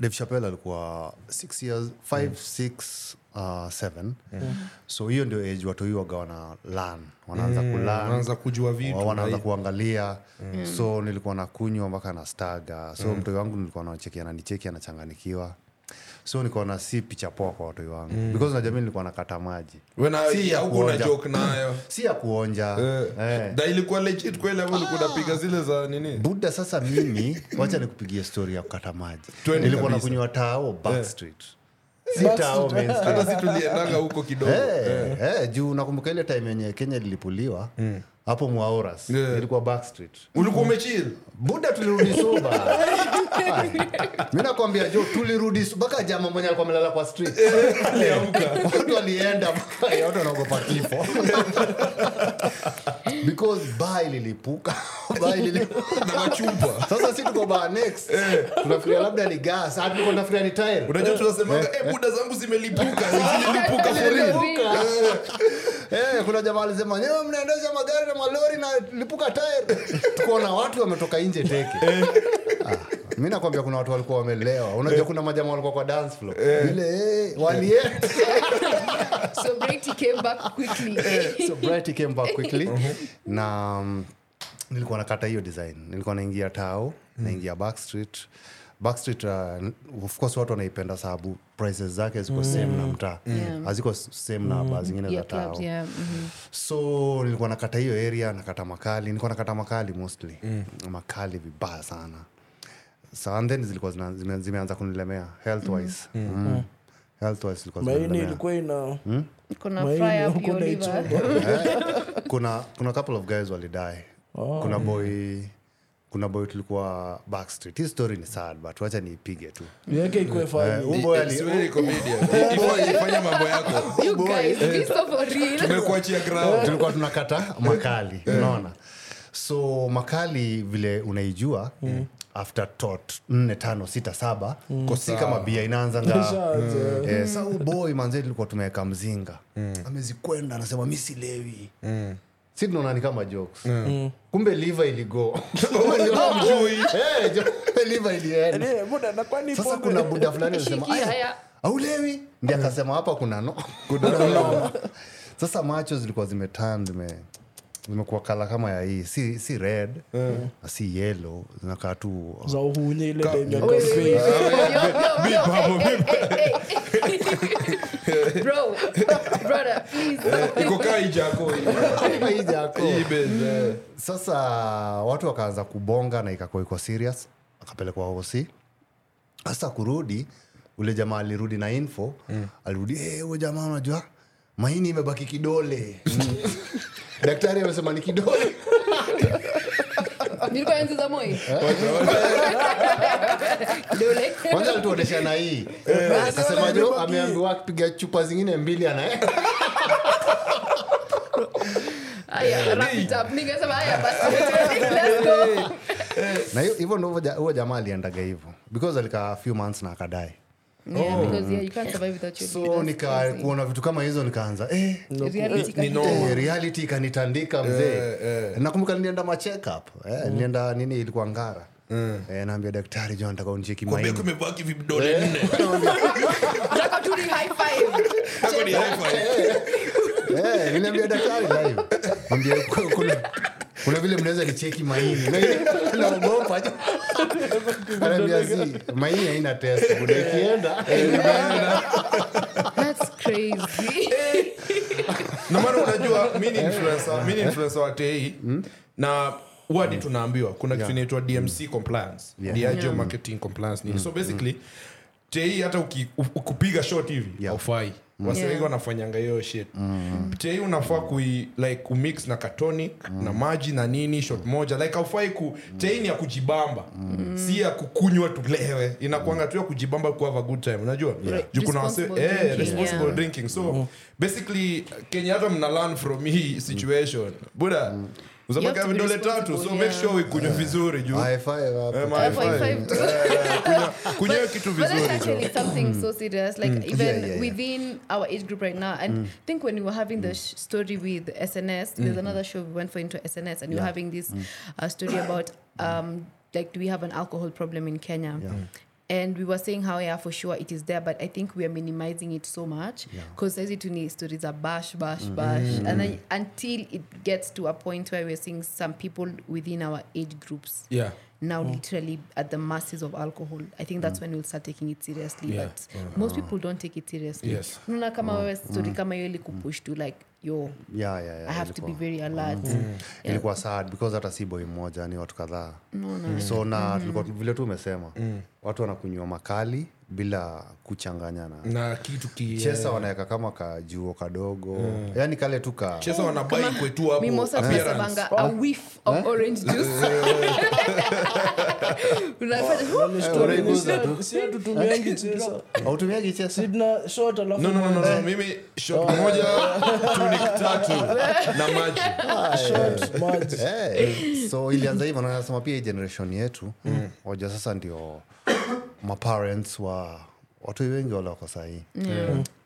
Dave Chappelle alikuwa 6 years 5 6 7. So hiyo ndio age watu hiyo wagawana learn, wanaanza kula, wanaanza kujua vitu, wanaanza kuangalia. So nilikuwa nakunywa mpaka na staga. So mtu wangu nilikuwa nachekia na nicheki anachanganikiwa. So nilikuwa na si picha poa kwa watu wangu because na jamii nilikuwa nakata maji. Si ya huko na joke nayo. Si ya kuonja. Da ilikuwa legit kweli au nilikuwa napiga zile za nini? Buda sasa mimi wacha nikupigie story ya kukata maji. Nilikuwa nakunywa tao backstreet. Sitao mimi. Hata situliendaga huko kidogo. Juu nakumbuka ile time yenye Kenya lilipuliwa. Hapo Mwaoras nilikuwa backstreet. Ulikuwa umechill? Buda tulirudi soba. Mimi nakwambia jo tulirudi mpaka jamaa mmoja alikuwa amelala kwa street. Aliamka. Watu walienda mpaka yote wanaogopa kifo. Because bai lilipuka. Bai lilipuka na machupa. Sasa sisi tuko bar next. Tunafikiria labda ni gas, hadi tuko nafikiria ni tire. Unajua tunasema buda zangu zimelipuka, zililipuka forini. Kuna jamaa alisema nyewe mnaendesha magari malori na lipuka tire. Tukaona watu wametoka nje teke. Mimi nakwambia kuna watu walikuwa wamelewa. Unajua kuna majamaa walikuwa kwa dance floor. Ile walienda. So Brady came back quickly. Na nilikuwa nakata hiyo design. Nilikuwa naingia tao, naingia backstreet. Backstreet of course watu wanaipenda sababu prices zake ziko same na mtaa. Haziko same na baa zingine za tao. So nilikuwa nakata hiyo area, nakata makali. Nilikuwa nakata makali mostly. Makali vibaya sana. Sunday zilikuwa zimeanza kunilemea health wise. Health wise ilikuwa zimelemea. Maini ilikuwa ina kuna fry up your liver. Kuna couple of guys walidai. Kuna boy tulikuwa backstreet. His story ni sad but wacha niipige tu. Yake iko fine. Boy ni comedian. Ifanye mambo yako. You guys, this is for real. Tumekuachia ground. Tulikuwa tunakata makali, unaona. So makali vile unaijua after tot 4 5 6 7 kosi kama bia inaanza ngaa. Sasa boy manze tulikuwa tumeweka mzinga. Amezikwenda anasema mimi silewi. Sisi tunaona ni kama jokes. Kumbe liver iligo. Liver ilienda. Buda na kwani sasa kuna buda fulani anasema au lewi ndio akasema hapa kuna no. Sasa macho zilikuwa zimekuwa kala kama ya hii si red na si yellow zinakaa tu za uhunye ile danger coffee big babo brother please iko kai jako ibeze. Sasa watu wakaanza kubonga na ikakuwa iko serious, akapelekwa hosi. Sasa kurudi ule jamaa alirudi na info alirudi wewe jamaa unajua maini imebaki kidole. Daktari amesema ni kidole. Nilikuwa enzi za Moi. Kidole. Kwanza alituonesha na hii. Akasema jo ameambiwa kupiga chupa zingine 2 anaye. Aya, rapid up. Ningesema haya basi. Na hivyo ndio huo jamaa aliendaga hivyo. because alika a few months na akadai. Yeah, because yeah, you can't survive without your so nikaona vitu kama hizo nikaanza no, reality kanitandika mzee. Nakumbuka nilienda ma check up nilienda nini ilikuwa Ngara. Naambia daktari John nataka unjiki maini. Kumbe kumebaki vidole 4. Nataka tu ni high five. Nataka ni high five. Niliambia daktari live. Niambia kuna vile mnaweza nicheki maini. Na ngopa. Anambia si maini haina test. Unakienda. That's crazy. Na maana unajua mini influencer watei na wadi tunaambiwa kuna kitu inaitwa DMC compliance, diageo marketing compliance ni. So basically TI hata ukipiga shot hivi haufai. Waseweka wanafanyanga hiyo shit. TI unafaa kumix na cartonic na maji na nini shot moja. Like haufai TI ni ya kujibamba. Si ya kukunywa tu lewe. Inakuanga tu ya kujibamba ku have a good time. Unajua? You kuna responsible drinking. So basically Kenya hata mna learn from hii situation. Buda usabaka vidole tatu so make sure ikunywe vizuri juu high five kunywa kitu vizuri. But actually it's something so serious like even within our age group right now and I think when we were having the story with SNS there's another show we went for into SNS and we were having this story about like do we have an alcohol problem in Kenya and we were saying how for sure it is there but I think we are minimizing it so much because as it is stories are bash and then, until it gets to a point where we're seeing some people within our age groups now literally at the masses of alcohol. I think that's when we'll start taking it seriously but most people don't take it seriously. Unaona kama wewe story kama hiyo ilikupush to like yo I have to be very alert. Ilikuwa sad because hata si boy mmoja ni watu kadhaa. So na tulikuwa vile tu umesema watu wanakunywa makali bila kuchanganyana na kitu chesa wanaweka kama kajuo kadogo yani kale tu ka chesa wanabai kwetu hapo appearance a whiff of orange juice unafanya si tutumiangi chesa hautumiangi chesa sidna shot alafu no mimi shot moja tunic tatu na maji shot maji so ilianza hivyo na nasema pia generation yetu hoja sasa ndio my parents wa watu wengi wala kwa sahi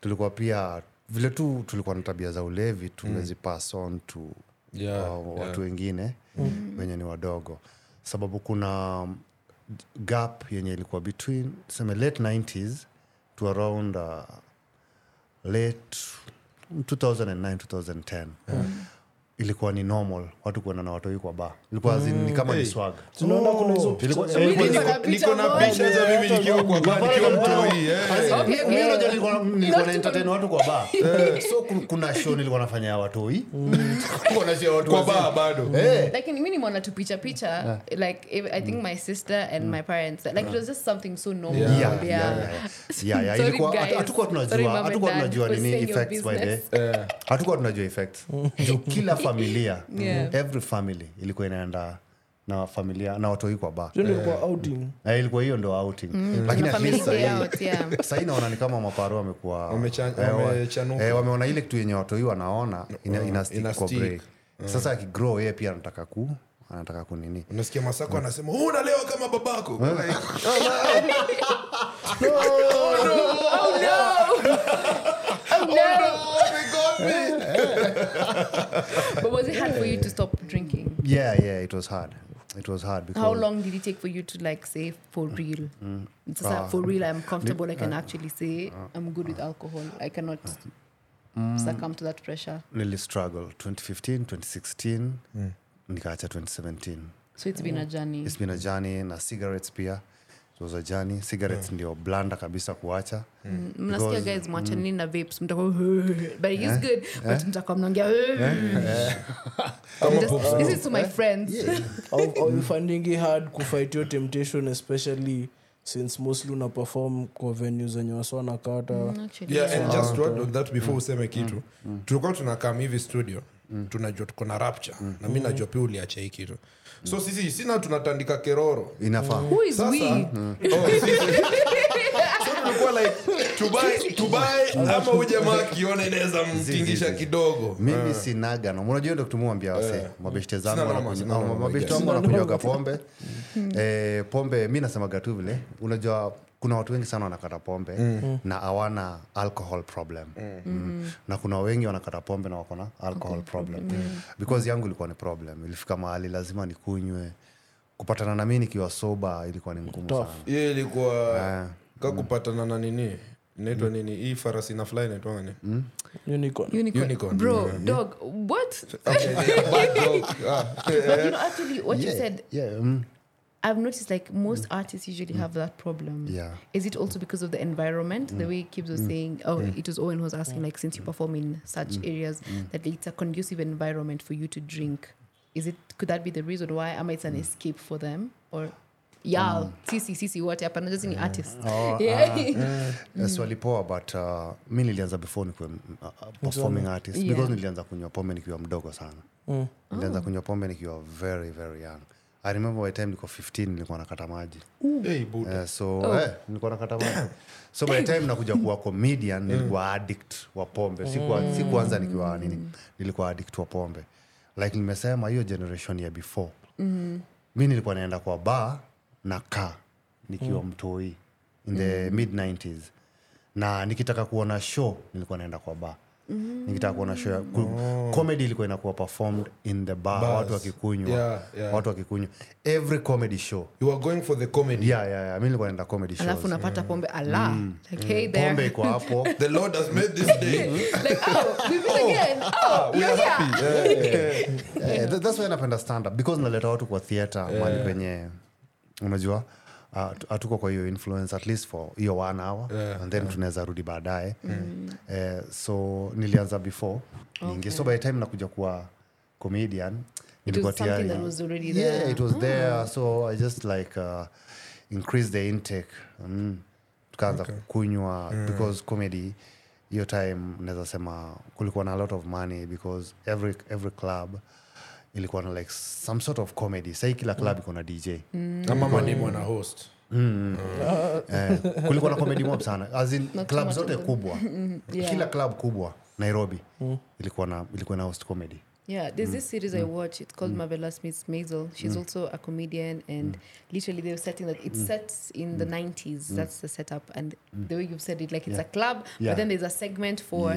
tulikuwa pia vile tu tulikuwa na tabia za ulevi tumezi pass on to watu wengine wenye ni wadogo sababu kuna gap yenye ilikuwa between sema late 90s to around late 2009 2010 ilikuwa ni normal watu kuona na watu wao kwa bar ilikuwa ni kama ni swag tunaona kuna hizo niko na picha za mimi nikiwa kwa bar nikiwa mtoi mimi ndio nilikuwa na entertain watu kwa bar so kuna show nilikuwa nafanya watoi kuna show watu kwa bar bado lakini mimi nimeona tu picha like I think my sister and my parents like it was just something so normal ilikuwa hatukuwa tunajua nini effects by the hatukuwa tunajua effects kila familia every family ilikuwa inaenda na familia na watu kwa bar ilikuwa outing na ilikuwa hiyo ndio outing lakini sasa inaona ni kama maparo wamekuwa wamechanuka wameona ile kitu yenye watu wanaona ina stick break sasa akigrow yeye pia anataka ku anataka kunini unasikia Masako anasema una leo kama babako no But was it hard for you to stop drinking? Yeah, it was hard. It was hard because how long did it take for you to like say for real? It's like for real I'm comfortable I can actually say I'm good with alcohol. I cannot succumb to that pressure. Really struggle 2015, 2016, nikaacha 2017. So it's been a journey. It's been a journey na cigarettes pia. So za jani cigarettes ndio blanda kabisa kuacha. Mnasikia guys mwacha nini na vapes mtakuwa but it's good but mtakuwa mnaongea this is to my friends I'm finding it hard to fight your temptation especially since mostly una perform kwa venues yenye waswa na kata and just what on that before useme kitu tulikuwa tunakam hivi studio tunajua tuko na Rapcha na mimi najua pia uliacha hiki kitu so sisi sina tunatandika keroro inafaa sasa ilikuwa like to buy ama ujamaa kiona inaweza mtingisha kidogo. Mimi sinaga na unajua ndio kutumwambia wase mabeshte zangu na mabeshte wangu wanakunywa pombe. Pombe mimi nasema gatu vile unajua kuna watu wengi sana wanakata pombe na hawana alcohol problem. Na kuna wengi wanakata pombe na wako na alcohol problem. Because yangu ilikuwa ni problem. Ilifika mahali lazima nikunywe. Kupatana na mimi nikiwa sober ilikuwa ni ngumu sana. Yeye ilikuwa kakupatana na nini? Inaitwa nini? Hii farasi na fly inaitwa nini? Unicorn. Bro, dog, what? You know actually what you said. I've noticed like most artists usually have that problem. Yeah. Is it also because of the environment? The way Kibbs was saying, it was Owen who was asking like since you perform in such areas that it's a conducive environment for you to drink. Could that be the reason why am it's an escape for them or yeah sisi wote hapa ndio ni artists swali poa but mimi nilianza before ni performing artist because nilianza kunywa pombe nikiwa mdogo sana. Nilianza kunywa pombe nikiwa very very young. I remember at time nilikuwa 15 nilikuwa nakata maji. Nilikuwa nakata maji. So by the time nakuja kuwa comedian nilikuwa addict wa pombe. Sikuanza nikiwa nini. Nilikuwa addict wa pombe. Like nimesema hiyo generation ya before. Mimi nilikuwa naenda kwa bar na kaa nikiwa mtoi in the mid-90s. Na nikitaka kuona show nilikuwa naenda kwa bar. Nikitaka kuona show comedy ilikuwa inakuwa performed in the bar. Watu wakikunywa. Watu wakikunywa. Every comedy show. You are going for the comedy. Yeah. Mimi nilikuwa naenda comedy shows. Alafu unapata pombe ala. Like hey there. Pombe iko hapo. The Lord has made this day. Like we meet again. We're happy. That's why napenda stand up because naleta watu kwa theater mali penye. Unajua? Atuko kwa hiyo influence at least for hiyo 1 hour and then tunaweza rudi baadaye. So nilianza before ninge so by the time nakuja kuwa comedian nilikuwa tayari it was there so I just like increased the intake tukaanza kunywa because comedy hiyo time naweza sema kulikuwa na a lot of money because every club ilikuwa na like some sort of comedy. Sai kila club iko na DJ. Kama mani mwana host. Kulikuwa na comedy mob sana. As in club zote kubwa. Kila club kubwa Nairobi ilikuwa na host comedy. Yeah, there's this series I watch. It's called Marvelous Miss Maisel. She's also a comedian and literally they were setting that it sets in the 90s. That's the setup and the way you've said it like it's a club but then there's a segment for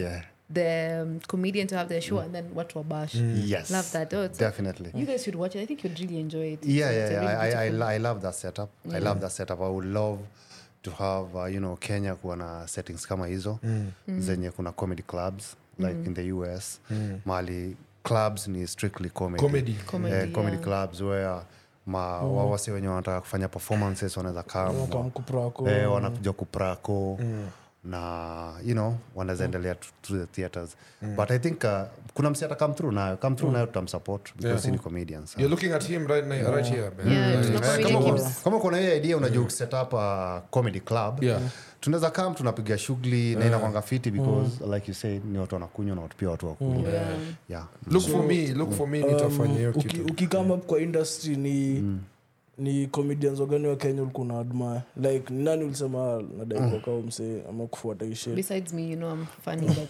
the comedian to have their show and then what to bash. Yes. Love that. Definitely. You guys should watch it. I think you'd really enjoy it. Yeah. I love that setup. I love that setup. I would love to have Kenya kuwa na settings kama hizo zenye kuna comedy clubs like in the US. Mali clubs ni strictly comedy clubs where wawasi wenye wanataka kufanya performances wanaweza wanakuja kuprako na wanaweza endelea through the theaters but I think kuna mseta come through nayo tutamsupport because ni comedian so. You're looking at him right here man. Kama kuna hiyo idea unajua set up a comedy club tunaweza come tunapiga shughuli na inakuanga fiti because like you said ni watu wanakunywa na watu pia watu wakunywa look for me nitafanya hiyo kitu ukikama kwa industry ni comedians wagani wa Kenya ulikuwa na admire like nani ulisema nadai kwa kama msee ama kufuata shit besides me I'm funny but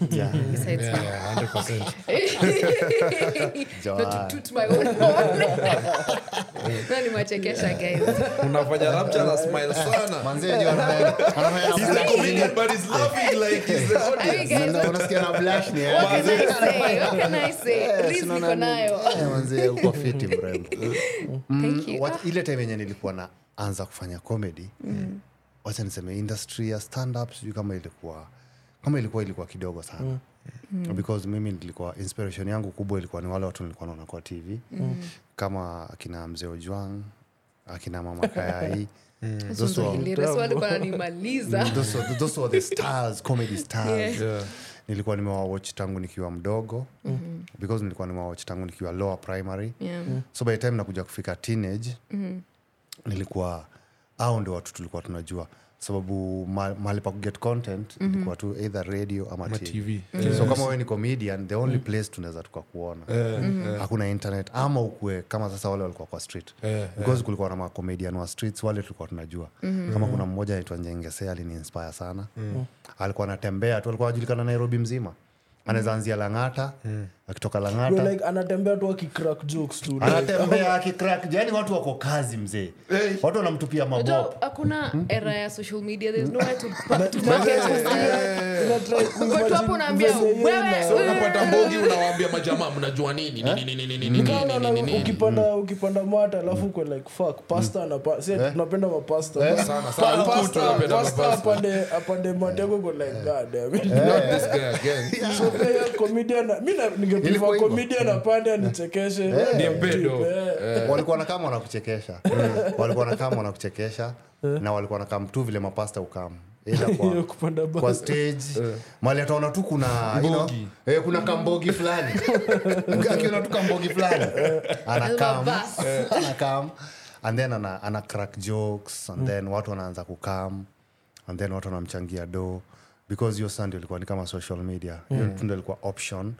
besides me 100% not to toot my own horn nani mwachekesha guys unafanya Rapcha na smile sana manzi yeye anafanya comedian but is laughing like is the audience na unasikia na blush ni what can I say please niko nayo manzi uko fit bro thank you ile yenye nilikuwa naanza kufanya comedy wacha niseme industry ya stand ups kama ilikuwa kidogo sana because mimi nilikuwa inspiration yangu kubwa ilikuwa ni wale watu nilikuwa naona kwa TV kama akina Mzee Ojwang akina Mama Kayai those were the stars comedy stars nilikuwa nimewatch tangu nikiwa mdogo because nilikuwa nimewatch tangu nikiwa lower primary so by the time nakuja kufika teenage nilikuwa hao ndio watu tulikuwa tunajua sababu mahali pa get content ilikuwa tu either radio ama TV. So kama wewe ni comedian, the only place tunaweza tukakuona. Hakuna internet ama ukue kama sasa wale walikuwa kwa street. Because kulikuwa na ma comedian wa streets wale tulikuwa tunajua. Kama kuna mmoja anaitwa Njengesea aliniinspire sana. Alikuwa anatembea tu, alikuwa anajulikana Nairobi mzima. Anaweza anzia Langata, akitoka Langata. Bro, like anatembea tu akicrack jokes tu. Anatembea akicrack, yani watu wako kazi mzee. Watu wanamtupia mabob. Hakuna era ya social media, there's no way to Kwa sababu unaambia wewe unapata mbogi unawaambia majamaa mnajua nini. Ukipanda mwata alafu uko like fuck pasta na sasa tunapenda mapasta sana sana. Huko tunapenda mapasta. Apande matego go like god damn. Not this guy again. So player comedian ningependa comedian apande anichekeshe. Ni mpendo. Walikuwa na kama wanakuchekesha. Walikuwa na kama wanakuchekesha na walikuwa na kama tu vile mapasta ukamu. Kwa stage mali ataona tu kuna kuna kambogi fulani akiona tu kambogi fulani anakam and then ana crack jokes and then watu wanaanza kukam and then watu wanamchangia do because your sound ilikuwa ni kama social media hiyo ndio ilikuwa option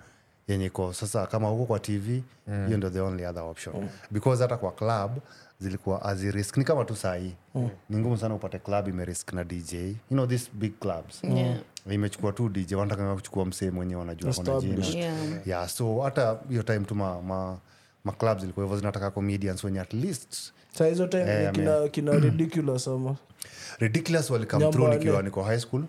yenye kwa sasa kama huko kwa TV hiyo ndio the only other option because hata kwa club zilikuwa azi risk ni kama tu saa hii ni ngumu sana upate club ime risk na DJ these big clubs imechukua tu DJ wanataka kuchukua msee mwenye wanajua kuna jina so hata hiyo time tu ma clubs zilikuwa hivyo zinataka comedians wenye at least saa hizo time kina ridiculous sama ridiculous walikam through nikiwa niko high school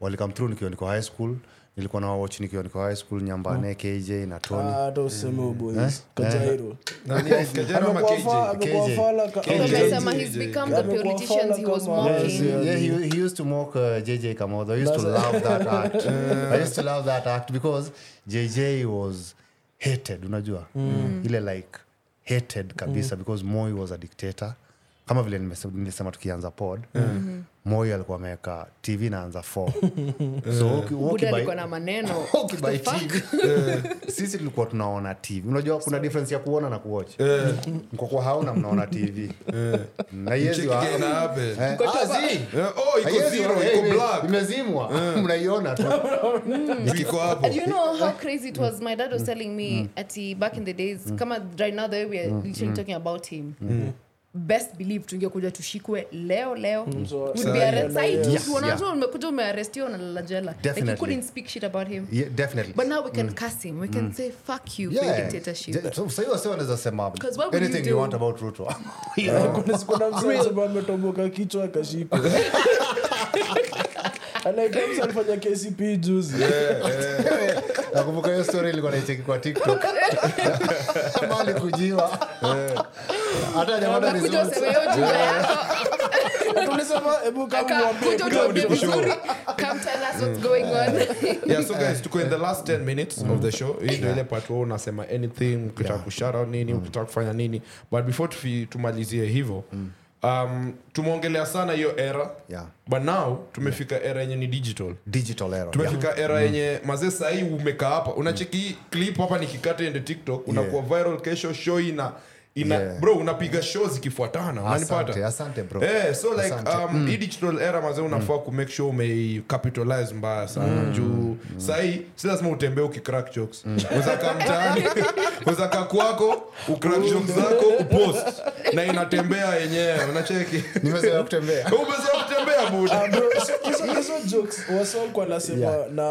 walikam through nikiwa niko high school nilikuwa na watch niko high school Nyambane KJ na Tony tosemo boys Kajairo nani Kajairo ma KJ kama he's become the politician he was mocking he used to mock JJ Kamotho. I used to love that act I used to love that act because JJ was hated unajua ile like hated kabisa because Moi was a dictator kama vile nimesema tukianza pod Moi alikuwa ameweka TV naanza 4 so ukiwaki by kuna maneno by TV sisi tulikuwa tunaona TV unajua kuna difference ya kuona na kuwatch mko kwa hauna mnaona TV na yezi wa mko tazi iko zero iko black imezimwa mnaiona tu iko hapo. You know how crazy it was, my dad was telling me at back in the days kama right now the way we are literally talking about him best believe tungekuja tushikwe leo would be arrested unaona umekuja umearrest yona la jela and you couldn't speak shit about him definitely but now we can curse him we can say fuck you for dictatorship so sasa wanaweza sema anything you want about Ruto kuna sikuna mzee ambaye ametoboka kichwa akashikwa anaidemsa alifanya KCP juzi nakumbuka hiyo story ilikuwa naicheki kwa TikTok mali kujiwa hata jamaa nilisema hiyo jina yako tulisema hebu kama mwambie vizuri come tell us what's going on so guys tuko in the last 10 minutes of the show ndio ile part wao unasema anything ukitaka kushout out nini ukitaka kufanya nini but before tumalizie hivyo tumeongelea sana hiyo era but now tumefika era yenye ni digital era tumefika era yenye mazee saa hii umekaa hapa unacheki clip hapa nikikata ende TikTok unakuwa viral kesho show ina bro unapiga shows ikifuatana unanipata asante bro so like digital era mazee unafaa ku make sure ume capitalize mbaya sana juu saa hii si lazima utembee ukicrack jokes unaweza mtaani unaweza kwako ucrack jokes zako upost na inatembea yenyewe unacheki nimesema kutembea buda bro hizo jokes wasong kwa nasema na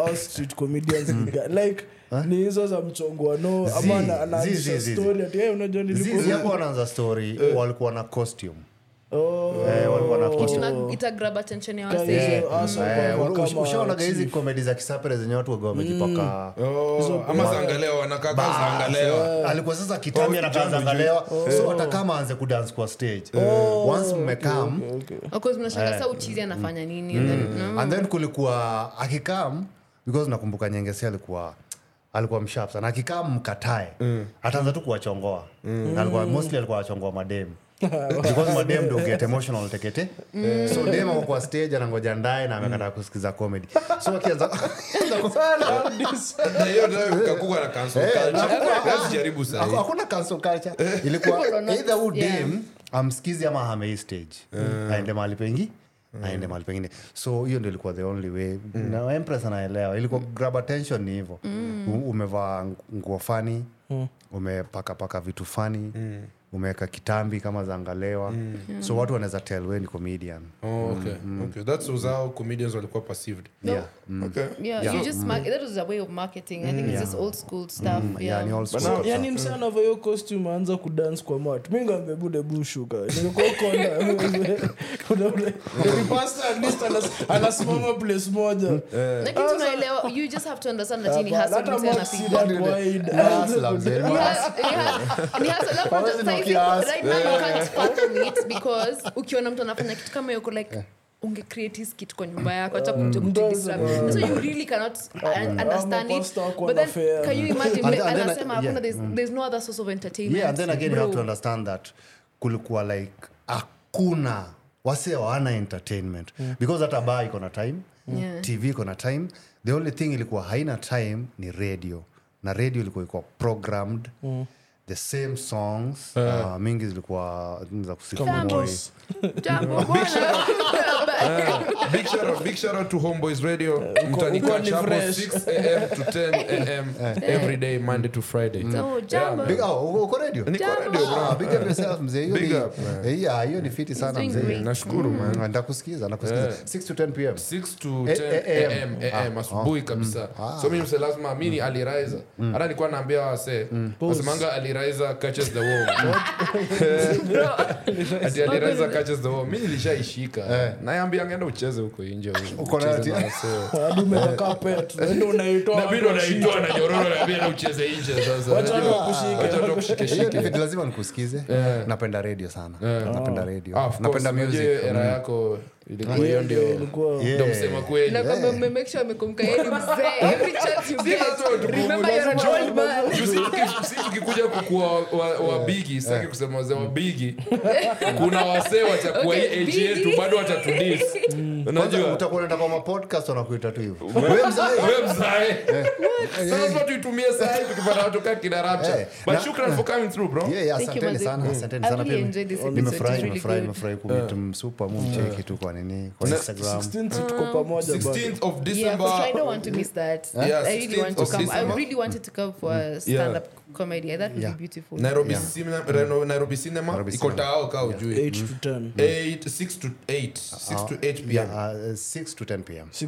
our street comedians like ni hizo za mchongo no ama anaanza story ati unajua nilikuwa hapo anaanza story walikuwa na costume walikuwa na costume ita grab attention ya wasee ushaona hizo comedy za kisapere zenye watu wagome kipaka ama zaangalewa anakaa zaangalewa alikuwa sasa kitami anaangaalewa so hata kama aanze ku dance kwa stage once mmekam okay mnashanga saa uchizi anafanya nini and then kulikuwa akikam because nakumbuka Nyengesea alikuwa msharp sana akikaa mkatae ataanza tu kuwachongoa alikuwa mostly alikuwa achongoa madem because madem do get emotional tekete so dem wako kwa stage anangoja ndaye na amekata kusikiza comedy so akianza na hiyo ndio kakua na cancel culture hakuna cancel culture ilikuwa either u dem amsikizi ama hame stage aende mahali pengi aende mahali pengine. So hiyo ndio ilikuwa the only way. Na Empress anaelewa ilikuwa grab attention ni hivyo. Umevaa nguo funny, umepaka vitu funny, umeweka kitambi kama zangalewa. So watu wanaweza tell wewe ni comedian. Oh, okay. Okay, that was how comedians walikuwa perceived. No. Yeah. Okay. Yeah, you just that was a way of marketing. I think it's just old school stuff. Yeah, ni old school. Yani msana wa hiyo costume anza kudance kwa mat. Mimi ngambebude bushu guy. Nilikuwa konda. The pastor at least ana small place moja. Lakini tunaelewa, you just have to understand that he has something to appeal. That's love. He has a lot of right now you can't fathom it because ukiona mtu anafanya kitu kama hiyo like unge create his kit kwa nyumba yako acha kumtumia Instagram, so you really cannot understand it, but then can you imagine anasema hakuna there's no other source of entertainment. Yeah, and then again you have to understand that kulikuwa like hakuna wase wana entertainment because hata bar iko na time, TV iko na time. The only thing ilikuwa haina time ni radio, na radio ilikuwa programmed the same songs. Mingi zilikuwa za kusikiliza Moi. Jambo bwana. Big shout out to Homeboys Radio. Mtanika chapo 6am to 10am every day, Monday to Friday. So jambo. Big uko radio. Niko radio bro. Big up yourself mzee. Big up. Hiyo ni fiti sana mzee. Nashukuru man. Ndakusikiza 6 to 10 pm. 6 to 10 am asubuhi kabisa. So mimi mse lazima amini aliraiza. Hata nilikuwa naambia wase. Wasemanga aliraiza catches the worm. Ati aliraiza catches the worm. Mimi nilishaishika. Naambia anaenda ucheze huko nje huko. Uko na ati. Hadi mtaka pet. Ndio unaitoa. Na bado unaitoa na nyororo na bila ucheze nje sasa. Wacha kukushika. Ni lazima nikusikize. Napenda radio sana. Napenda radio. Napenda music. Era yako ilikuwa ndio msema kweli. Na kama make sure amekumka yeye mzee. Every chance you get. Remember you're an old man. Usikuja kwa bigi, sitaki kusema wazema bigi. Kuna wasee watakuwa hii age yetu bado watatudis. Unajua utakuwa unataka kama podcast wanakuita tu hivyo. Website. Sasa watu itumie sasa tukipata watu kaka Rapcha. But shukran for coming through bro. Yeah, asante sana pia. Nimefurahi kumtumsupa mumcheki tu kwa nini kwa Instagram. 16th tuko pamoja bro. 16th of December. Yeah, I don't want to miss that. I really want to come. I really wanted to come for a stand up comedy. That would be beautiful. Nairobi Cinema. Iko tao ka ujui. 6 to 8 pm. 6 to 10 pm. 6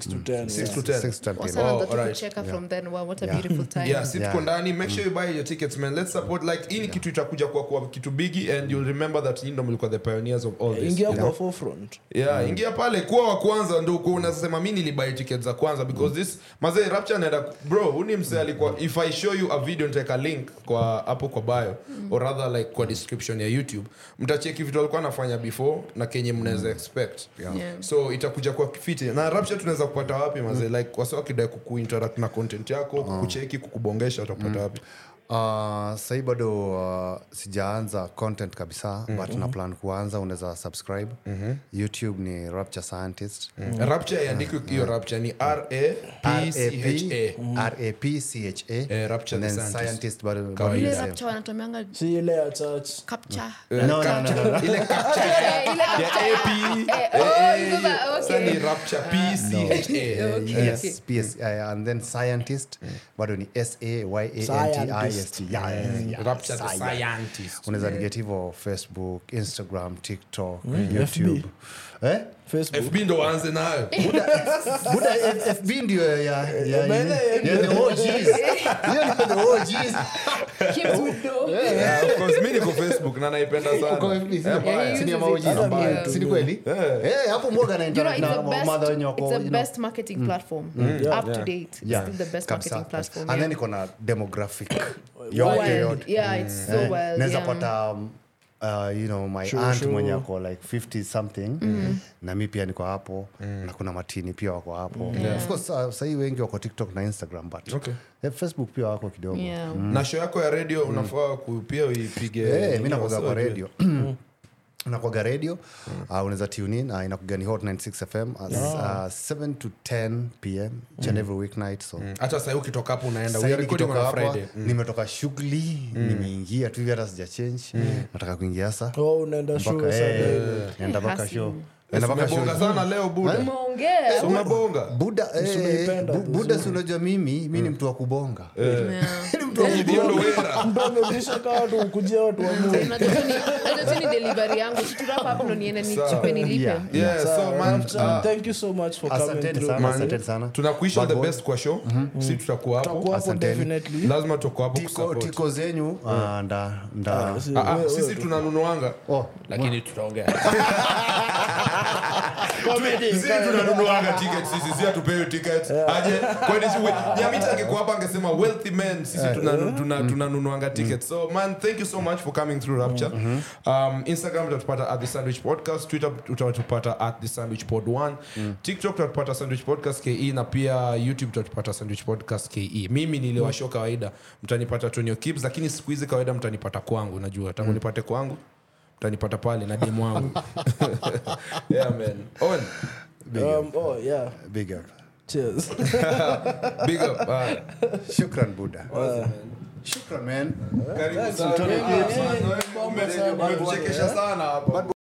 to 10 pm. Oh, all right. Check up from then. Wow, what a beautiful time. Yeah, sit kwa ndani. Make sure you buy your tickets man. Let's support like hii kitu itakuja kwa kitu bigi, and you'll remember that hii ndio mlikuwa the pioneers of all this. Ingia kwa forefront. Yeah, ingia pale kwa wa kwanza ndio uko unasema mimi nilibuy tickets za kwanza because this mazee Rapcha naenda bro, uni mse alikuwa if I show you a video take a link kwa hapo kwa bio or rather like kwa description ya YouTube mtacheki vitu alikuwa anafanya before na kenye mnaweza expect. So itakuja kwa kifiti na Rapcha tunaweza kupata wapi mazee like kwa sababu kidai kuinteract na content yako kukucheki kukubongesha utapata wapi? Sai bado sijaanza content kabisa but na plan kuanza. Unaweza subscribe YouTube ni Rapcha Scientist. Rapcha iandikwe hiyo Rapcha ni RAPCHA Rapcha the Scientist bado ni Rapcha wanatomeanga si ile ya church captcha no ile captcha ya AP sasa ni Rapcha PCHA yes PCHA and then Scientist bado ni SAYANTI Rapcha the Sayantist. Unaweza negative on Facebook, Instagram, TikTok, YouTube. FB. Facebook. FB ndo anze nayo. Buda FB ndio ya. The OGs. The OGs. Yeah, of course mimi niko Facebook na naipenda sana. Uko FB. Sini ya OGs. Sini kweli? Eh, hapo mboga na internet na mother nyoko. It's the best marketing platform. Up to date. It's still the best marketing platform. And then iko na demographic. Yeah, it's so well. Naweza pata you know my aunt mwenye ako like 50 something na mimi pia niko hapo na kuna matini pia wako hapo. Of course sasa wengi wako TikTok na Instagram but Facebook pia wako kidogo. Na show yako ya radio unafaa kupia uipige. Mimi nakoza kwa radio. Unakuaga radio, unaweza tune in, inakugani Hot 96 FM as 7 to 10 p.m. Every weeknight. So hata sasa ukitoka hapo unaenda, we are recording on Friday. Nimetoka shughuli, nimeingia tu hata sija change. Nataka kuingia sasa. Unaenda show sasa. Naenda baka show. Nimebonga sana leo buda. Umeongea. Umebonga. Buda buda unajua mimi ni mtu wa kubonga. Ni mtu wa kubonga. Ndio nisha kadu kujia watu wa Mungu. Unajua ni delivery yangu. Tutapa hapo ndo niende nichupe nilipe. Yeah, so man, thank you so much for coming. Asante sana. Tunakuisha the best kwa show. Sisi tutakuwa hapo. Asante. Lazima tuko hapo kusupport. Tiko zenyu nda. Sisi tunanunuanga. Lakini tutaongea. Comedy. Sisi tunanunua tickets, sisi hatupewi tickets. Aje kwani sisi Nyamita angekuapa angesema wealthy men, sisi tunanunua tickets. So man, thank you so much for coming through Rapcha. Instagram tutapata @thesandwichpodcast, Twitter tutapata @thesandwichpod1, TikTok tutapata sandwichpodcast.ke na pia YouTube tutapata sandwichpodcast.ke. Mimi niliwa show kawaida mtanipata Tony O'Kibbs, lakini siku hizi kawaida mtanipata kwangu, najua mtanipate kwangu. Utanipata pale na demo wangu. Yeah man. Owen. Yeah. Big up. Cheers. Big up. Shukran Buddha. Shukran man. Karibu sana. Tumechekesha sana hapa.